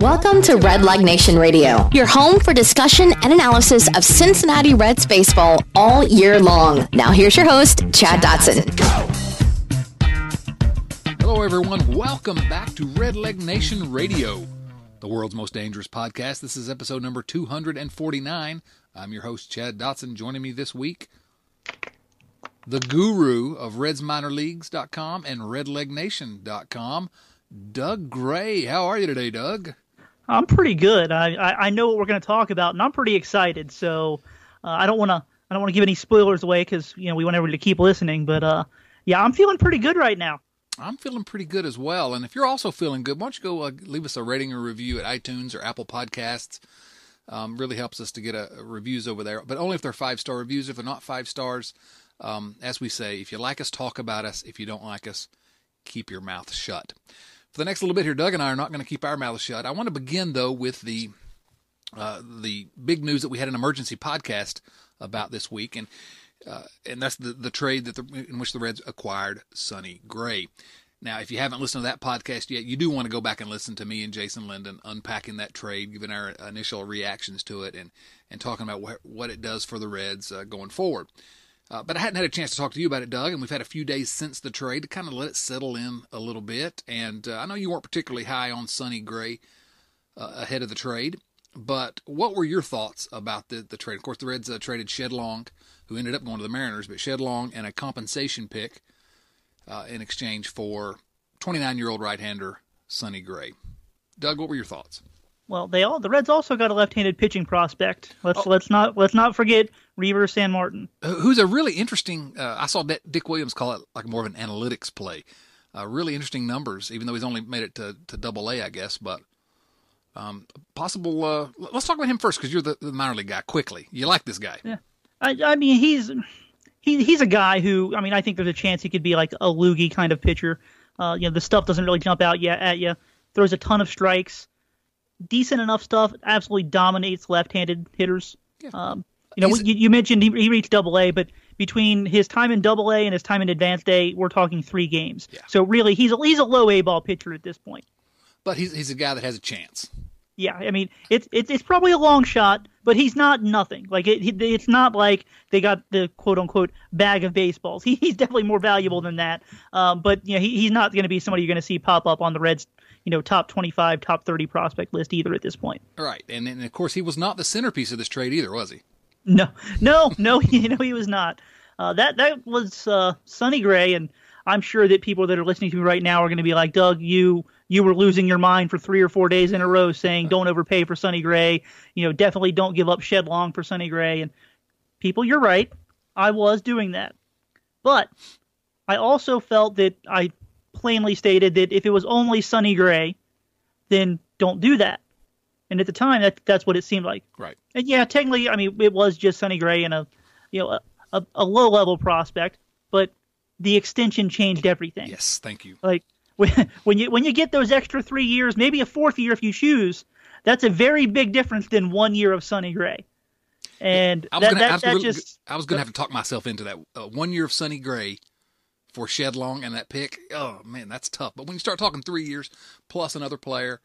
Welcome to Red Leg Nation Radio, your home for discussion and analysis of Cincinnati Reds baseball all year long. Now here's your host, Chad Dotson. Hello everyone, welcome back to Red Leg Nation Radio, the world's most dangerous podcast. This is episode number 249. I'm your host, Chad Dotson. Joining me this week, the guru of RedsMinorLeagues.com and RedLegNation.com, Doug Gray. How are you today, Doug? I'm pretty good. I know what we're going to talk about, and I'm pretty excited. So I don't want to give any spoilers away because we want everybody to keep listening. But yeah, I'm feeling pretty good right now. I'm feeling pretty good as well. And if you're also feeling good, why don't you go leave us a rating or review at iTunes or Apple Podcasts? Really helps us to get reviews over there, but only if they're 5-star reviews. If they're not 5 stars, as we say, if you like us, talk about us. If you don't like us, keep your mouth shut. For the next little bit here, Doug and I are not going to keep our mouths shut. I want to begin, though, with the big news that we had an emergency podcast about this week, and that's the trade that in which the Reds acquired Sonny Gray. Now, if you haven't listened to that podcast yet, you do want to go back and listen to me and Jason Linden unpacking that trade, giving our initial reactions to it, and talking about what it does for the Reds going forward. But I hadn't had a chance to talk to you about it, Doug, and we've had a few days since the trade to kind of let it settle in a little bit. And I know you weren't particularly high on Sonny Gray ahead of the trade, but what were your thoughts about the trade? Of course, the Reds traded Shed Long, who ended up going to the Mariners, but Shed Long and a compensation pick in exchange for 29-year-old right-hander Sonny Gray. Doug, what were your thoughts? Well, the Reds also got a left-handed pitching prospect. Let's not forget Reaver San Martin, who's a really interesting. I saw Dick Williams call it like more of an analytics play. Really interesting numbers, even though he's only made it to Double-A, I guess. But possible. Let's talk about him first because you're the minor league guy. Quickly, you like this guy? Yeah, I mean he's a guy who I think there's a chance he could be like a loogie kind of pitcher. The stuff doesn't really jump out yet at you. Throws a ton of strikes. Decent enough stuff, absolutely dominates left-handed hitters. Yeah. You mentioned he reached Double-A, but between his time in Double-A and his time in Advanced A, we're talking 3 games. Yeah. So really, he's a low A ball pitcher at this point. But he's a guy that has a chance. Yeah, it's probably a long shot, but he's not nothing. Like it's not like they got the quote unquote bag of baseballs. He's definitely more valuable than that. But he's not going to be somebody you're going to see pop up on the Reds, top 25, top 30 prospect list either at this point. Right, and of course he was not the centerpiece of this trade either, was he? No, he was not. That was Sonny Gray, and I'm sure that people that are listening to me right now are going to be like, Doug, you were losing your mind for 3 or 4 days in a row saying don't overpay for Sonny Gray, definitely don't give up Shed Long for Sonny Gray. And people, you're right. I was doing that. But I also felt that I plainly stated that if it was only Sonny Gray, then don't do that. And at the time, that's what it seemed like. Right. And yeah, technically, it was just Sonny Gray and a low-level prospect, but the extension changed everything. Yes, thank you. Like, when you get those extra 3 years, maybe a 4th year if you choose, that's a very big difference than 1 year of Sonny Gray. And I was going to have to talk myself into that. 1 year of Sonny Gray for Shed Long and that pick, oh, man, that's tough. But when you start talking 3 years plus another player,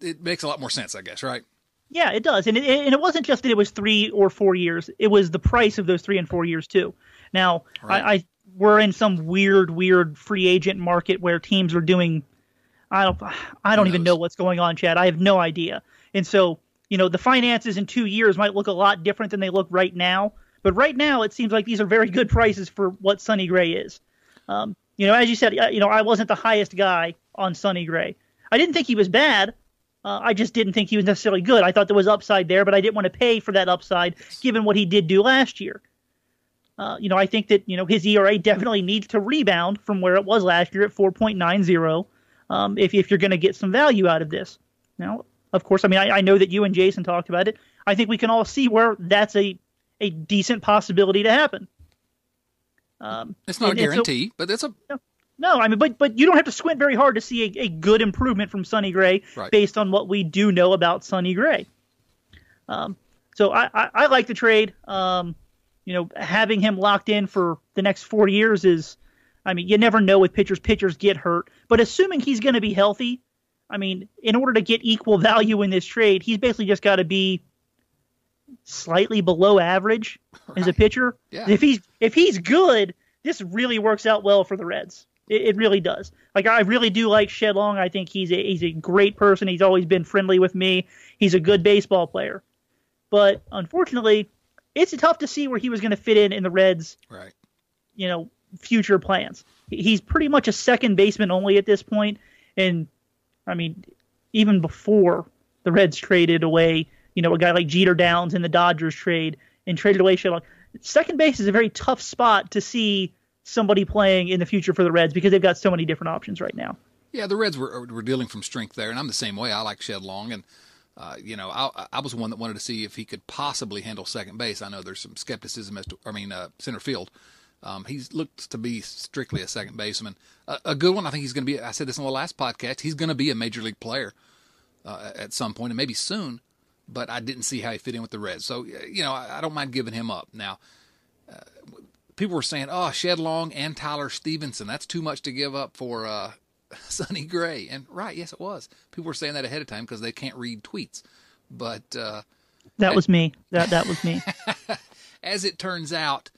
it makes a lot more sense, I guess, right? Yeah, it does. And it wasn't just that it was 3 or 4 years. It was the price of those 3 and 4 years, too. Now, right. We're in some weird free agent market where teams are doing, I don't even know what's going on, Chad. I have no idea. And so, the finances in 2 years might look a lot different than they look right now. But right now, it seems like these are very good prices for what Sonny Gray is. As you said, I wasn't the highest guy on Sonny Gray. I didn't think he was bad. I just didn't think he was necessarily good. I thought there was upside there, but I didn't want to pay for that upside given what he did do last year. I think that, his ERA definitely needs to rebound from where it was last year at 4.90 if you're going to get some value out of this. Now, of course, I know that you and Jason talked about it. I think we can all see where that's a decent possibility to happen. It's not a guarantee, but that's a... No, but you don't have to squint very hard to see a good improvement from Sonny Gray based on what we do know about Sonny Gray. So I like the trade. Having him locked in for the next 4 years is, you never know with pitchers. Pitchers get hurt. But assuming he's going to be healthy, I mean, in order to get equal value in this trade, he's basically just got to be slightly below average as a pitcher. Yeah. If he's good, this really works out well for the Reds. It really does. Like, I really do like Shed Long. I think he's a great person. He's always been friendly with me. He's a good baseball player. But unfortunately, it's tough to see where he was going to fit in the Reds' future plans. He's pretty much a second baseman only at this point. And, I mean, even before the Reds traded away, a guy like Jeter Downs in the Dodgers trade and traded away Shed Long, second base is a very tough spot to see somebody playing in the future for the Reds because they've got so many different options right now. Yeah, the Reds were dealing from strength there, and I'm the same way. I like Shed Long, and I was one that wanted to see if he could possibly handle second base. I know there's some skepticism as to, center field. He looks to be strictly a second baseman. A good one, I think he's going to be, I said this on the last podcast, he's going to be a major league player at some point, and maybe soon, but I didn't see how he fit in with the Reds. So, I don't mind giving him up. Now, people were saying, oh, Shed Long and Tyler Stevenson, that's too much to give up for Sonny Gray. And right, yes, it was. People were saying that ahead of time because they can't read tweets. But that was me. That was me. As it turns out,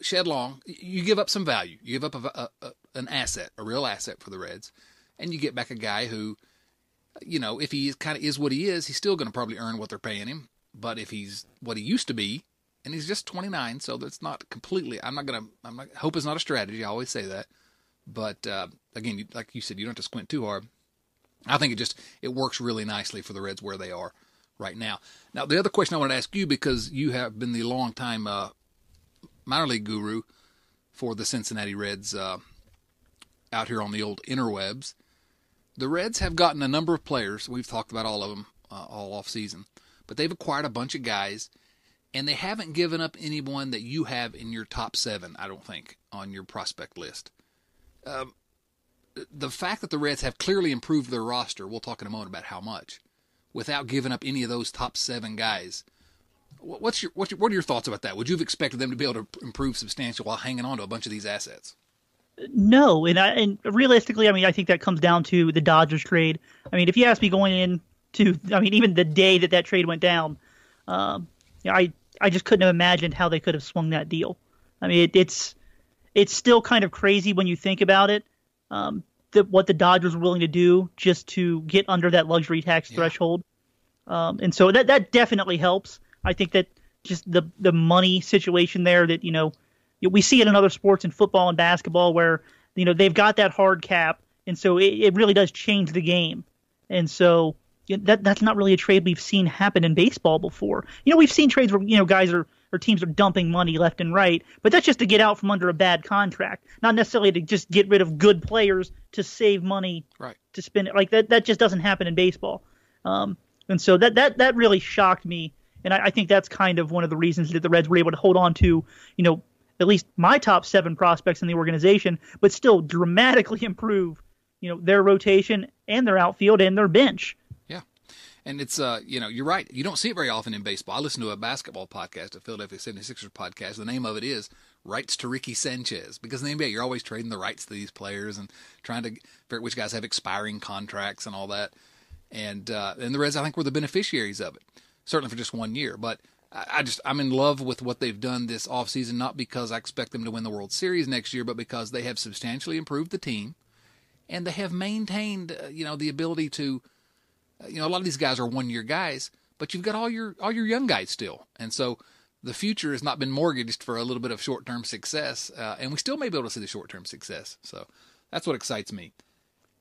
Shed Long, you give up some value. You give up an asset, a real asset for the Reds, and you get back a guy who, if he kind of is what he is, he's still going to probably earn what they're paying him. But if he's what he used to be, and he's just 29, so that's not completely. Hope is not a strategy. I always say that. But again, like you said, you don't have to squint too hard. I think it works really nicely for the Reds where they are right now. Now, the other question I wanted to ask you, because you have been the longtime minor league guru for the Cincinnati Reds out here on the old interwebs. The Reds have gotten a number of players. We've talked about all of them all off season, but they've acquired a bunch of guys, and they haven't given up anyone that you have in your top 7, I don't think, on your prospect list. The fact that the Reds have clearly improved their roster, we'll talk in a moment about how much, without giving up any of those top 7 guys. What are your thoughts about that? Would you have expected them to be able to improve substantially while hanging on to a bunch of these assets? No, and realistically, I think that comes down to the Dodgers trade. If you ask me going even the day that trade went down, I just couldn't have imagined how they could have swung that deal. It's still kind of crazy when you think about it, what the Dodgers were willing to do just to get under that luxury tax threshold. And so that definitely helps. I think that just the money situation there that, we see it in other sports in football and basketball where, they've got that hard cap. And so it really does change the game. And so that's not really a trade we've seen happen in baseball before. We've seen trades where, guys are, or teams are dumping money left and right, but that's just to get out from under a bad contract, not necessarily to just get rid of good players to save money to spend it. Like that just doesn't happen in baseball. And so that really shocked me. And I think that's kind of one of the reasons that the Reds were able to hold on to, at least my top 7 prospects in the organization, but still dramatically improve, their rotation and their outfield and their bench. Yeah. And it's, you're right. You don't see it very often in baseball. I listen to a basketball podcast, a Philadelphia 76ers podcast. The name of it is Rights to Ricky Sanchez, because in the NBA, you're always trading the rights to these players and trying to figure out which guys have expiring contracts and all that. And the Reds, I think, were the beneficiaries of it. Certainly for just 1 year, but I'm in love with what they've done this offseason, not because I expect them to win the World Series next year, but because they have substantially improved the team, and they have maintained, the ability to, a lot of these guys are 1 year guys, but you've got all your young guys still, and so the future has not been mortgaged for a little bit of short term success, and we still may be able to see the short term success. So that's what excites me.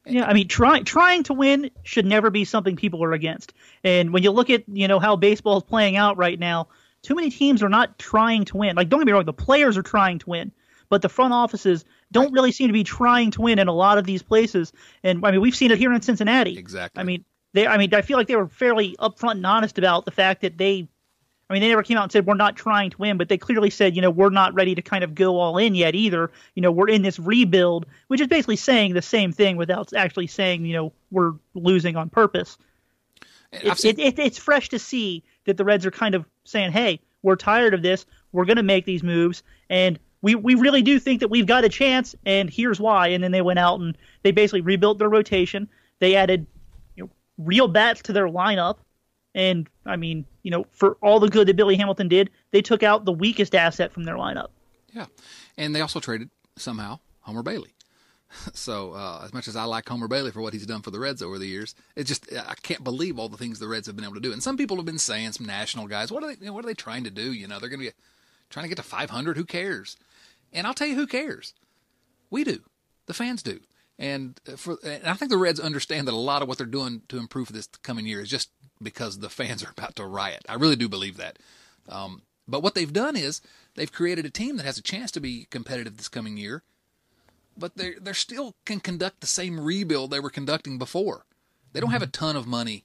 Yeah, trying to win should never be something people are against. And when you look at, how baseball is playing out right now, too many teams are not trying to win. Like, don't get me wrong, the players are trying to win, but the front offices don't really seem to be trying to win in a lot of these places. And we've seen it here in Cincinnati. Exactly. I feel like they were fairly upfront and honest about the fact that they never came out and said we're not trying to win, but they clearly said, we're not ready to kind of go all in yet either. We're in this rebuild, which is basically saying the same thing without actually saying, we're losing on purpose. It's fresh to see that the Reds are kind of saying, hey, we're tired of this. We're going to make these moves. And we really do think that we've got a chance, and here's why. And then they went out and they basically rebuilt their rotation. They added real bats to their lineup. And, I mean, you know, for all the good that Billy Hamilton did, they took out the weakest asset from their lineup. Yeah. And they also traded, somehow, Homer Bailey. So as much as I like Homer Bailey for what he's done for the Reds over the years, it's just I can't believe all the things the Reds have been able to do. And some people have been saying, some national guys, what are they trying to do? You know, they're going to be trying to get to 500. Who cares? And I'll tell you who cares. We do. The fans do. And I think the Reds understand that a lot of what they're doing to improve this coming year is just because the fans are about to riot. I really do believe that. But what they've done is they've created a team that has a chance to be competitive this coming year. But they still can conduct the same rebuild they were conducting before. They don't have a ton of money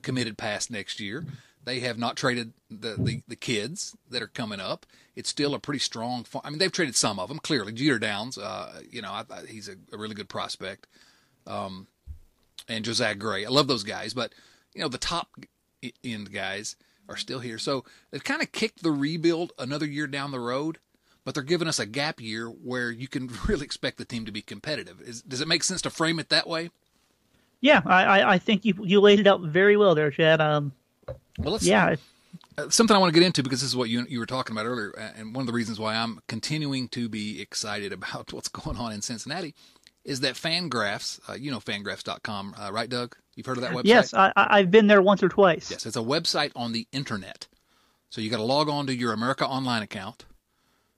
committed past next year. They have not traded the kids that are coming up. It's still a pretty strong – I mean, they've traded some of them, clearly. Jeter Downs, he's a really good prospect. And Jose Gray. I love those guys. But, you know, the top-end guys are still here. So they've kind of kicked the rebuild another year down the road. But they're giving us a gap year where you can really expect the team to be competitive. Does it make sense to frame it that way? Yeah, I think you laid it out very well there, Chad. Something I want to get into because this is what you were talking about earlier, and one of the reasons why I'm continuing to be excited about what's going on in Cincinnati is that Fangraphs, Fangraphs.com, right, Doug? You've heard of that website? Yes, I've been there once or twice. Yes, it's a website on the internet. So you got to log on to your America Online account.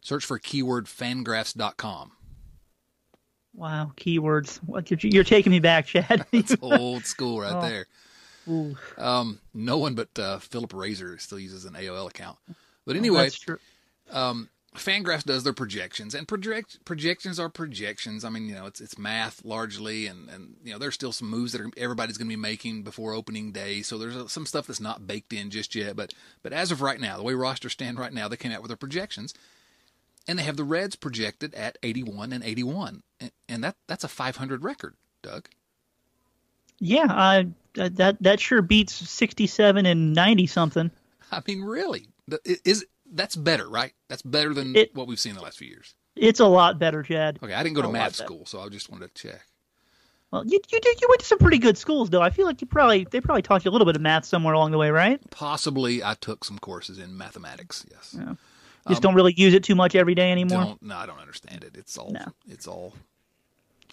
Search for keyword Fangraphs.com. Wow, keywords. You're taking me back, Chad. It's old school right there. Ooh. No one but Philip Razor still uses an AOL account. But anyway, that's true. Fangraphs does their projections, and projections are projections. I mean, you know, it's math largely, and you know, there's still some moves that everybody's going to be making before opening day. So there's some stuff that's not baked in just yet. But as of right now, the way rosters stand right now, they came out with their projections. And they have the Reds projected at 81 and 81, and that's a 500 record, Doug. Yeah, that sure beats 67 and 90 something. I mean, really, that's better, right? That's better than what we've seen the last few years. It's a lot better, Chad. Okay, I didn't go to math school, so I just wanted to check. Well, you went to some pretty good schools, though. I feel like they probably taught you a little bit of math somewhere along the way, right? Possibly, I took some courses in mathematics. Yes. Yeah. Just don't really use it too much every day anymore. I don't understand it. It's all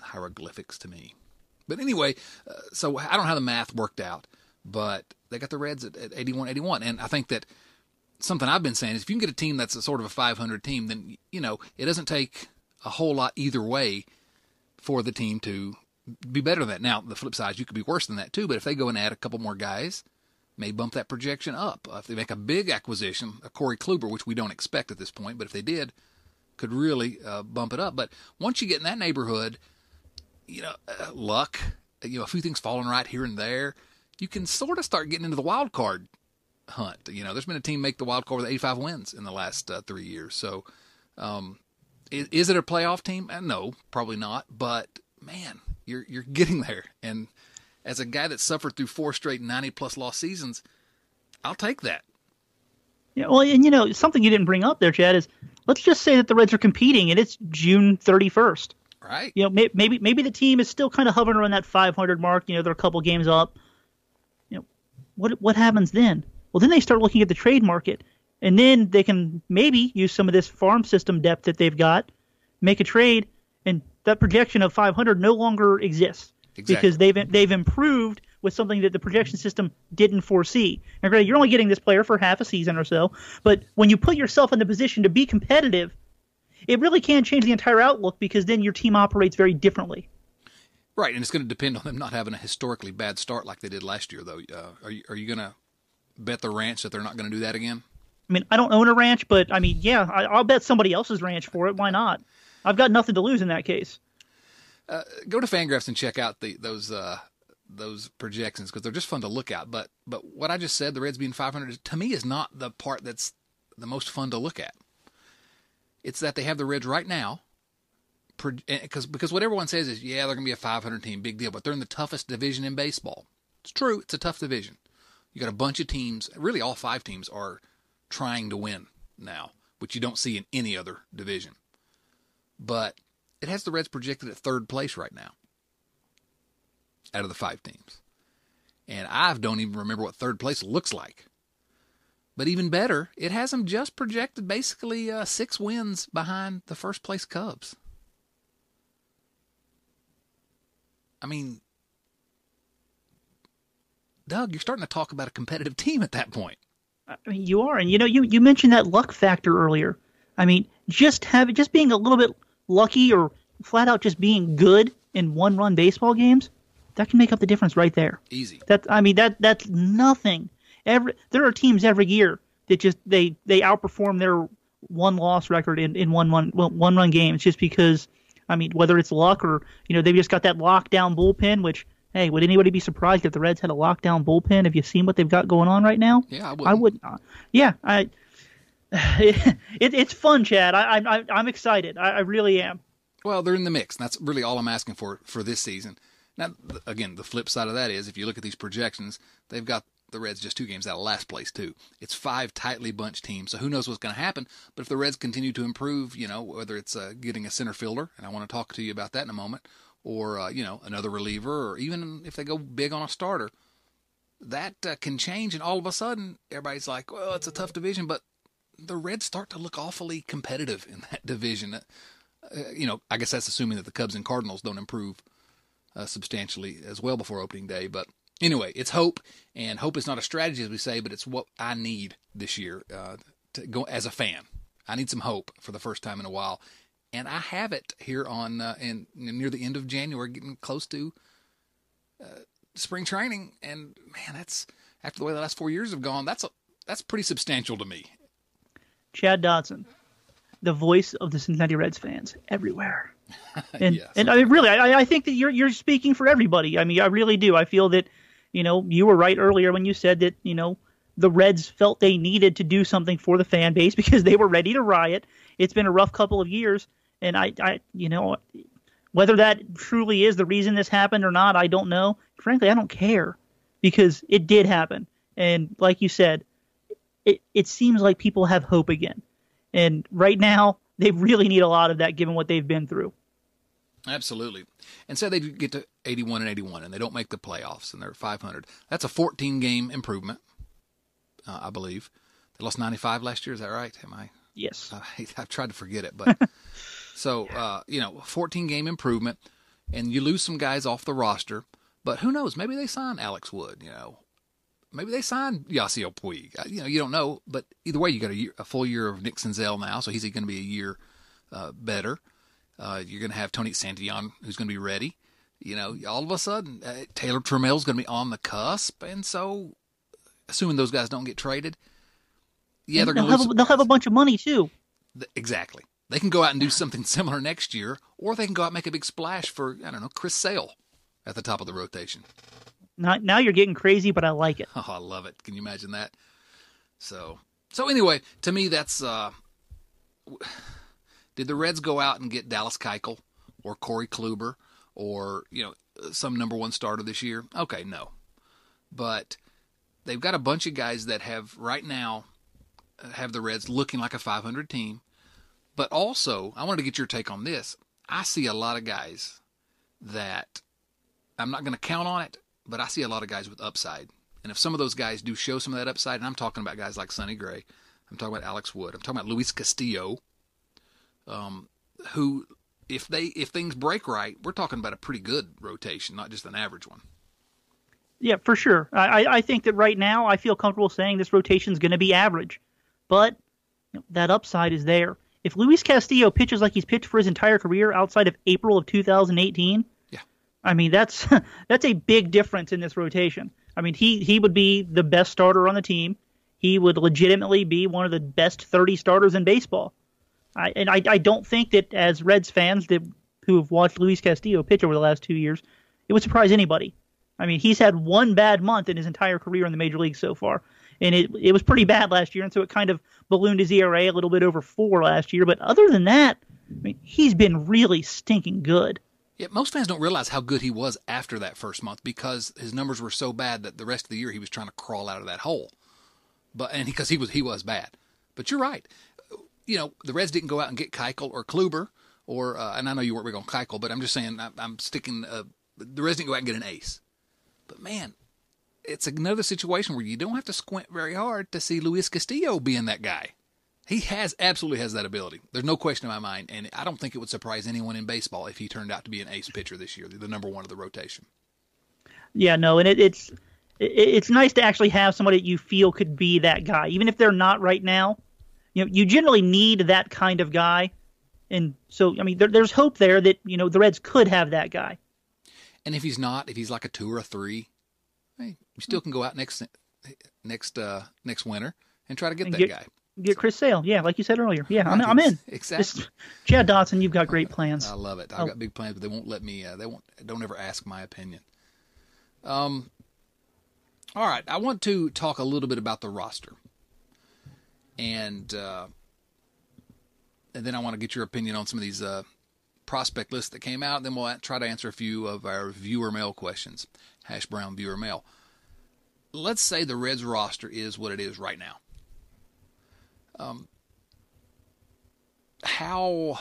hieroglyphics to me. But anyway, so I don't know how the math worked out, but they got the Reds at 81-81. And I think that something I've been saying is if you can get a team that's a sort of a 500 team, then, you know, it doesn't take a whole lot either way for the team to be better than that. Now, the flip side, you could be worse than that too, but if they go and add a couple more guys, may bump that projection up. If they make a big acquisition, a Corey Kluber, which we don't expect at this point, but if they did, could really bump it up. But once you get in that neighborhood, you know, luck, you know, a few things falling right here and there, you can sort of start getting into the wild card hunt. You know, there's been a team make the wild card with 85 wins in the last 3 years. So is it a playoff team? No, probably not. But, man, you're getting there. And as a guy that suffered through 4 straight 90-plus loss seasons, I'll take that. Yeah, well, and, you know, something you didn't bring up there, Chad, is let's just say that the Reds are competing, and it's June 31st. Right. You know, maybe the team is still kind of hovering around that 500 mark. You know, they're a couple games up. You know, what happens then? Well, then they start looking at the trade market, and then they can maybe use some of this farm system depth that they've got, make a trade, and that projection of 500 no longer exists. Exactly. Because they've improved with something that the projection system didn't foresee. Now, granted, you're only getting this player for half a season or so, but when you put yourself in the position to be competitive, it really can change the entire outlook because then your team operates very differently. Right, and it's going to depend on them not having a historically bad start like they did last year, though. Are you going to bet the ranch that they're not going to do that again? I mean, I don't own a ranch, but, I mean, yeah, I'll bet somebody else's ranch for it. Why not? I've got nothing to lose in that case. Go to Fangraphs and check out those projections because they're just fun to look at. But what I just said, the Reds being 500, to me is not the part that's the most fun to look at. It's that they have the Reds right now because what everyone says is, yeah, they're going to be a 500 team, big deal, but they're in the toughest division in baseball. It's true. It's a tough division. You got a bunch of teams. Really, all 5 teams are trying to win now, which you don't see in any other division. But it has the Reds projected at 3rd place right now out of the 5 teams. and I don't even remember what third place looks like. But even better, it has them just projected basically 6 wins behind the first place Cubs. I mean, Doug, you're starting to talk about a competitive team at that point. I mean, you are, and you mentioned that luck factor earlier. I mean, just being a little bit lucky or flat out just being good in one-run baseball games, that can make up the difference right there. Easy. That's nothing. There are teams every year that just they outperform their one-loss record in one-run games just because, I mean, whether it's luck or they've just got that lockdown bullpen, which, hey, would anybody be surprised if the Reds had a lockdown bullpen? Have you seen what they've got going on right now? Yeah, I would not. Yeah, it's fun, Chad. I'm excited. I really am. Well, they're in the mix. That's really all I'm asking for this season. Now, again, the flip side of that is if you look at these projections, they've got the Reds just 2 games out of last place, too. It's 5 tightly bunched teams, so who knows what's going to happen. But if the Reds continue to improve, whether it's getting a center fielder, and I want to talk to you about that in a moment, or, another reliever, or even if they go big on a starter, that can change. And all of a sudden, everybody's like, well, it's a tough division. But the Reds start to look awfully competitive in that division. I guess that's assuming that the Cubs and Cardinals don't improve substantially as well before opening day. But anyway, it's hope, and hope is not a strategy, as we say, but it's what I need this year to go as a fan. I need some hope for the first time in a while. And I have it here on and near the end of January, getting close to spring training. And, man, that's after the way the last 4 years have gone, that's pretty substantial to me. Chad Dotson, the voice of the Cincinnati Reds fans everywhere. And yes. And I mean, really, I think that you're speaking for everybody. I mean, I really do. I feel that, you were right earlier when you said that, the Reds felt they needed to do something for the fan base because they were ready to riot. It's been a rough couple of years. And I whether that truly is the reason this happened or not, I don't know. Frankly, I don't care because it did happen. And like you said, it seems like people have hope again. And right now, they really need a lot of that given what they've been through. Absolutely. And so they get to 81-81, and they don't make the playoffs, and they're at 500. That's a 14-game improvement, I believe. They lost 95 last year. Is that right? Am I? Yes. I've tried to forget it. But so, 14-game improvement, and you lose some guys off the roster. But who knows? Maybe they sign Alex Wood, Maybe they signed Yasiel Puig. You don't know. But either way, you got a full year of Nick Senzel now, so he's going to be a year better. You're going to have Tony Santillan, who's going to be ready. All of a sudden, Taylor Trammell's going to be on the cusp. And so, assuming those guys don't get traded, yeah, they're going to lose. They'll have a bunch of money, too. Exactly. They can go out and do something similar next year, or they can go out and make a big splash for, Chris Sale at the top of the rotation. Now you're getting crazy, but I like it. Oh, I love it. Can you imagine that? So anyway, to me, that's did the Reds go out and get Dallas Keuchel or Corey Kluber or, some number 1 starter this year? Okay, no. But they've got a bunch of guys that have right now have the Reds looking like a 500 team. But also, I wanted to get your take on this. I see a lot of guys that I'm not going to count on it, but I see a lot of guys with upside. And if some of those guys do show some of that upside, and I'm talking about guys like Sonny Gray, I'm talking about Alex Wood, I'm talking about Luis Castillo, who, if things break right, we're talking about a pretty good rotation, not just an average one. Yeah, for sure. I think that right now I feel comfortable saying this rotation is going to be average. But that upside is there. If Luis Castillo pitches like he's pitched for his entire career outside of April of 2018... I mean, that's a big difference in this rotation. I mean, he would be the best starter on the team. He would legitimately be one of the best 30 starters in baseball. I don't think that as Reds fans who have watched Luis Castillo pitch over the last 2 years, it would surprise anybody. I mean, he's had one bad month in his entire career in the major leagues so far, and it was pretty bad last year, and so it kind of ballooned his ERA a little bit over 4 last year. But other than that, I mean, he's been really stinking good. Yeah, most fans don't realize how good he was after that first month because his numbers were so bad that the rest of the year he was trying to crawl out of that hole. And because he was bad. But you're right. The Reds didn't go out and get Keuchel or Kluber or and I know you weren't big on Keuchel, but I'm just saying I'm sticking the Reds didn't go out and get an ace. But man, it's another situation where you don't have to squint very hard to see Luis Castillo being that guy. He absolutely has that ability. There's no question in my mind, and I don't think it would surprise anyone in baseball if he turned out to be an ace pitcher this year, the number one of the rotation. Yeah, no, and it's nice to actually have somebody that you feel could be that guy, even if they're not right now. You know, you generally need that kind of guy, and so I mean, there's hope there that you know the Reds could have that guy. And if he's not, if he's like a 2 or a 3, hey, you still can go out next winter and try to get that guy. Get Chris Sale. Yeah, like you said earlier. Yeah, I'm in. Exactly. Just, Chad Dotson, you've got great plans. I love it. I've got big plans, but they won't let me, don't ever ask my opinion. All right, I want to talk a little bit about the roster. And then I want to get your opinion on some of these prospect lists that came out. And then we'll try to answer a few of our viewer mail questions. Hash Brown viewer mail. Let's say the Reds roster is what it is right now. How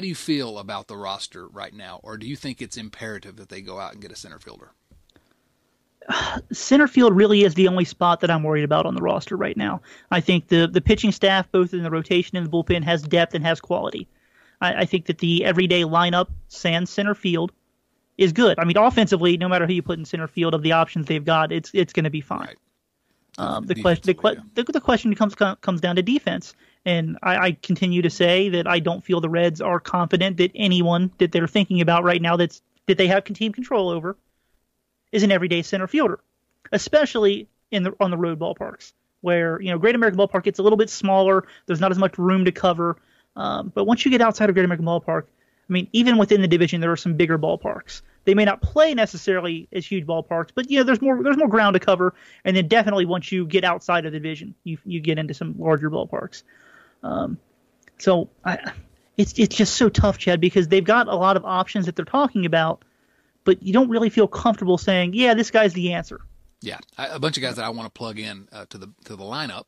do you feel about the roster right now? Or do you think it's imperative that they go out and get a center fielder? Center field really is the only spot that I'm worried about on the roster right now. I think the pitching staff, both in the rotation and the bullpen, has depth and has quality. I think that the everyday lineup, sans center field, is good. I mean, offensively, no matter who you put in center field of the options they've got, it's going to be fine. Right. The question comes down to defense, and I continue to say that I don't feel the Reds are confident that anyone that they're thinking about right now that they have team control over is an everyday center fielder, especially on the road ballparks where Great American Ballpark gets a little bit smaller. There's not as much room to cover, but once you get outside of Great American Ballpark, I mean, even within the division, there are some bigger ballparks. They may not play necessarily as huge ballparks, but there's more ground to cover. And then definitely once you get outside of the division, you get into some larger ballparks. So it's just so tough, Chad, because they've got a lot of options that they're talking about, but you don't really feel comfortable saying, yeah, this guy's the answer. Yeah, a bunch of guys that I want to plug in to the lineup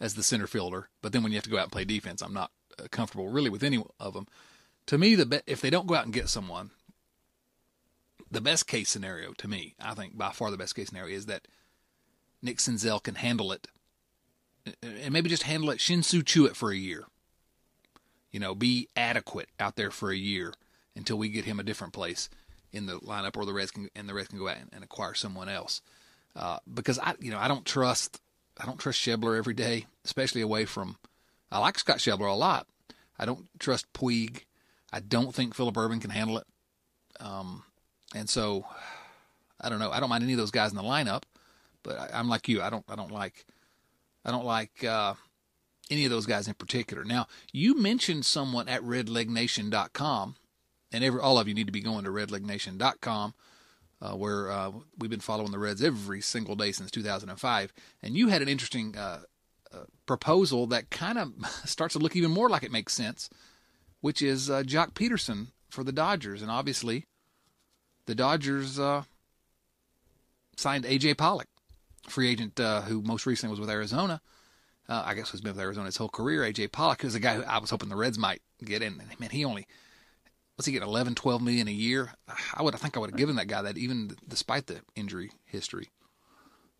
as the center fielder, but then when you have to go out and play defense, I'm not comfortable really with any of them. To me, if they don't go out and get someone. The best case scenario to me, I think by far the best case scenario, is that Nick Senzel can handle it and maybe just handle it, Shin-Soo Choo it for a year. Be adequate out there for a year until we get him a different place in the lineup, or the Reds can go out and acquire someone else. Because I don't trust Schebler every day, especially away from. I like Scott Schebler a lot. I don't trust Puig. I don't think Philip Ervin can handle it. And so, I don't know. I don't mind any of those guys in the lineup, but I'm like you. I don't like any of those guys in particular. Now, you mentioned someone at RedLegNation.com, and all of you need to be going to RedLegNation.com, where we've been following the Reds every single day since 2005. And you had an interesting proposal that kind of starts to look even more like it makes sense, which is Joc Pederson for the Dodgers, and obviously. The Dodgers signed A.J. Pollock, free agent who most recently was with Arizona. I guess who's been with Arizona his whole career. A.J. Pollock is a guy who I was hoping the Reds might get in. Man, he getting $11-12 million a year? I think I would have given that guy that, even despite the injury history.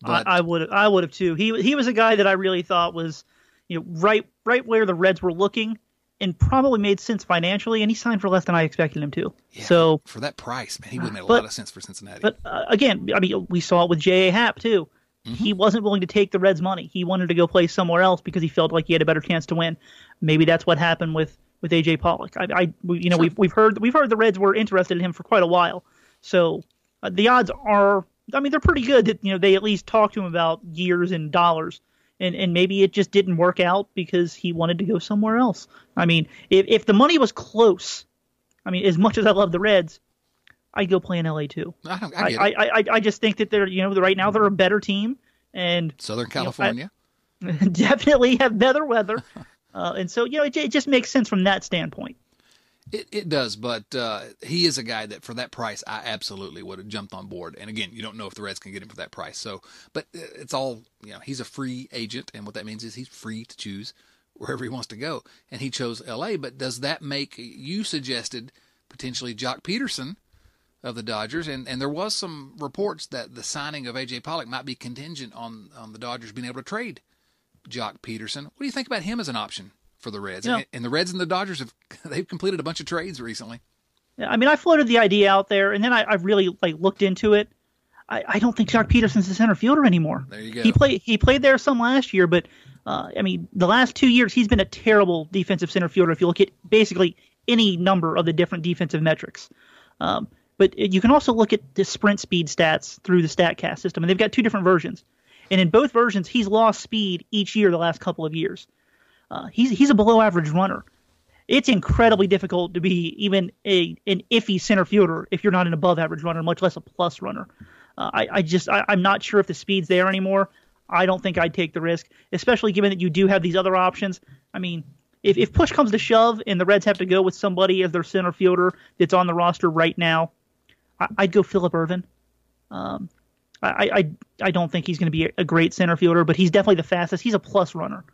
But I would have too. He was a guy that I really thought was, right where the Reds were looking. And probably made sense financially, and he signed for less than I expected him to. Yeah, so for that price, man, he would have made a lot of sense for Cincinnati. But again, I mean, we saw it with J.A. Happ too. Mm-hmm. He wasn't willing to take the Reds' money. He wanted to go play somewhere else because he felt like he had a better chance to win. Maybe that's what happened with A.J. Pollock. We've heard the Reds were interested in him for quite a while. So the odds are, I mean, they're pretty good that they at least talked to him about years and dollars. And maybe it just didn't work out because he wanted to go somewhere else. I mean, if the money was close, I mean, as much as I love the Reds, I'd go play in L.A. too. I just think that they're right now they're a better team, and Southern California definitely have better weather, and so it just makes sense from that standpoint. It does, but he is a guy that for that price, I absolutely would have jumped on board. And again, you don't know if the Reds can get him for that price. So, but it's all, he's a free agent. And what that means is he's free to choose wherever he wants to go. And he chose L.A., but does that make, you suggested potentially Joc Pederson of the Dodgers. And there was some reports that the signing of A.J. Pollock might be contingent on the Dodgers being able to trade Joc Pederson. What do you think about him as an option for the Reds? Yeah. And the Reds and the Dodgers, they've completed a bunch of trades recently. Yeah, I mean, I floated the idea out there, and then I really looked into it. I don't think Joc Pederson's a center fielder anymore. There you go. He played there some last year, but I mean, the last 2 years he's been a terrible defensive center fielder. If you look at basically any number of the different defensive metrics, but you can also look at the sprint speed stats through the Statcast system, and they've got two different versions. And in both versions, he's lost speed each year the last couple of years. He's a below average runner. It's incredibly difficult to be even an iffy center fielder if you're not an above average runner, much less a plus runner. I'm not sure if the speed's there anymore. I don't think I'd take the risk, especially given that you do have these other options. I mean, if push comes to shove and the Reds have to go with somebody as their center fielder that's on the roster right now, I'd go Philip Ervin. I don't think he's going to be a great center fielder, but he's definitely the fastest. He's a plus runner.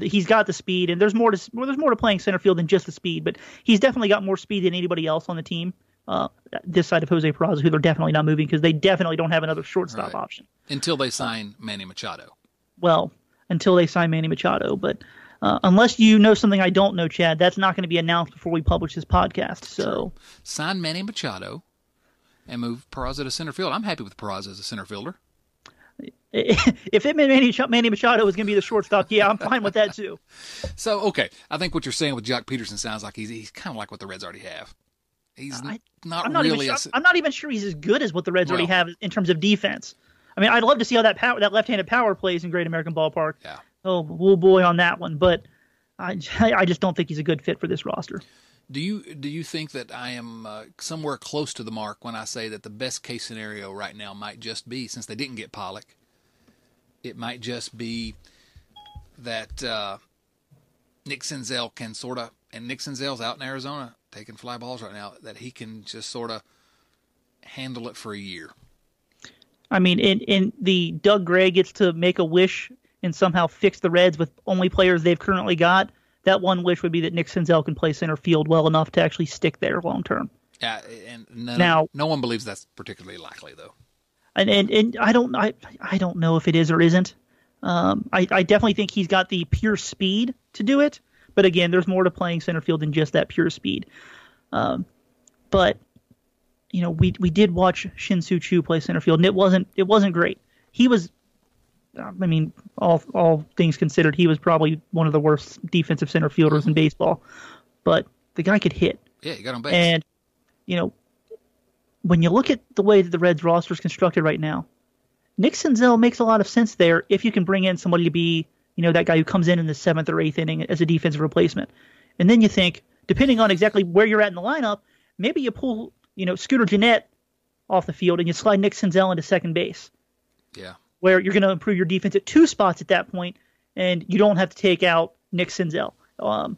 He's got the speed, and there's more to playing center field than just the speed, but he's definitely got more speed than anybody else on the team. This side of Jose Peraza, who they're definitely not moving because they definitely don't have another shortstop option. Until they sign Manny Machado. Well, until they sign Manny Machado. But unless you know something I don't know, Chad, that's not going to be announced before we publish this podcast. So sign Manny Machado and move Peraza to center field. I'm happy with Peraza as a center fielder. If it meant Manny Machado was going to be the shortstop, yeah, I'm fine with that too. So, okay, I think what you're saying with Joc Pederson sounds like he's kind of like what the Reds already have. I'm not even sure he's as good as what the Reds already have in terms of defense. I mean, I'd love to see how that left-handed power plays in Great American Ballpark. Yeah. Oh boy, on that one. But I just don't think he's a good fit for this roster. Do you think that I am somewhere close to the mark when I say that the best case scenario right now might just be, since they didn't get Pollock, it might just be that Nick Senzel can sort of, and Nick Senzel's out in Arizona taking fly balls right now, that he can just sort of handle it for a year. I mean, and the Doug Gray gets to make a wish and somehow fix the Reds with only players they've currently got. That one wish would be that Nick Senzel can play center field well enough to actually stick there long term. Yeah, and no one believes that's particularly likely, though. And I don't know if it is or isn't. I definitely think he's got the pure speed to do it. But again, there's more to playing center field than just that pure speed. But you know, we did watch Shin-Soo Choo play center field, and it wasn't great. He was, I mean, all things considered, he was probably one of the worst defensive center fielders in baseball. But the guy could hit. Yeah, he got on base. And you know, when you look at the way that the Reds roster is constructed right now, Nick Senzel makes a lot of sense there if you can bring in somebody to be, you know, that guy who comes in the 7th or 8th inning as a defensive replacement. And then you think, depending on exactly where you're at in the lineup, maybe you pull, you know, Scooter Gennett off the field and you slide Nick Senzel into second base. Yeah. Where you're going to improve your defense at two spots at that point, and you don't have to take out Nick Senzel. Or,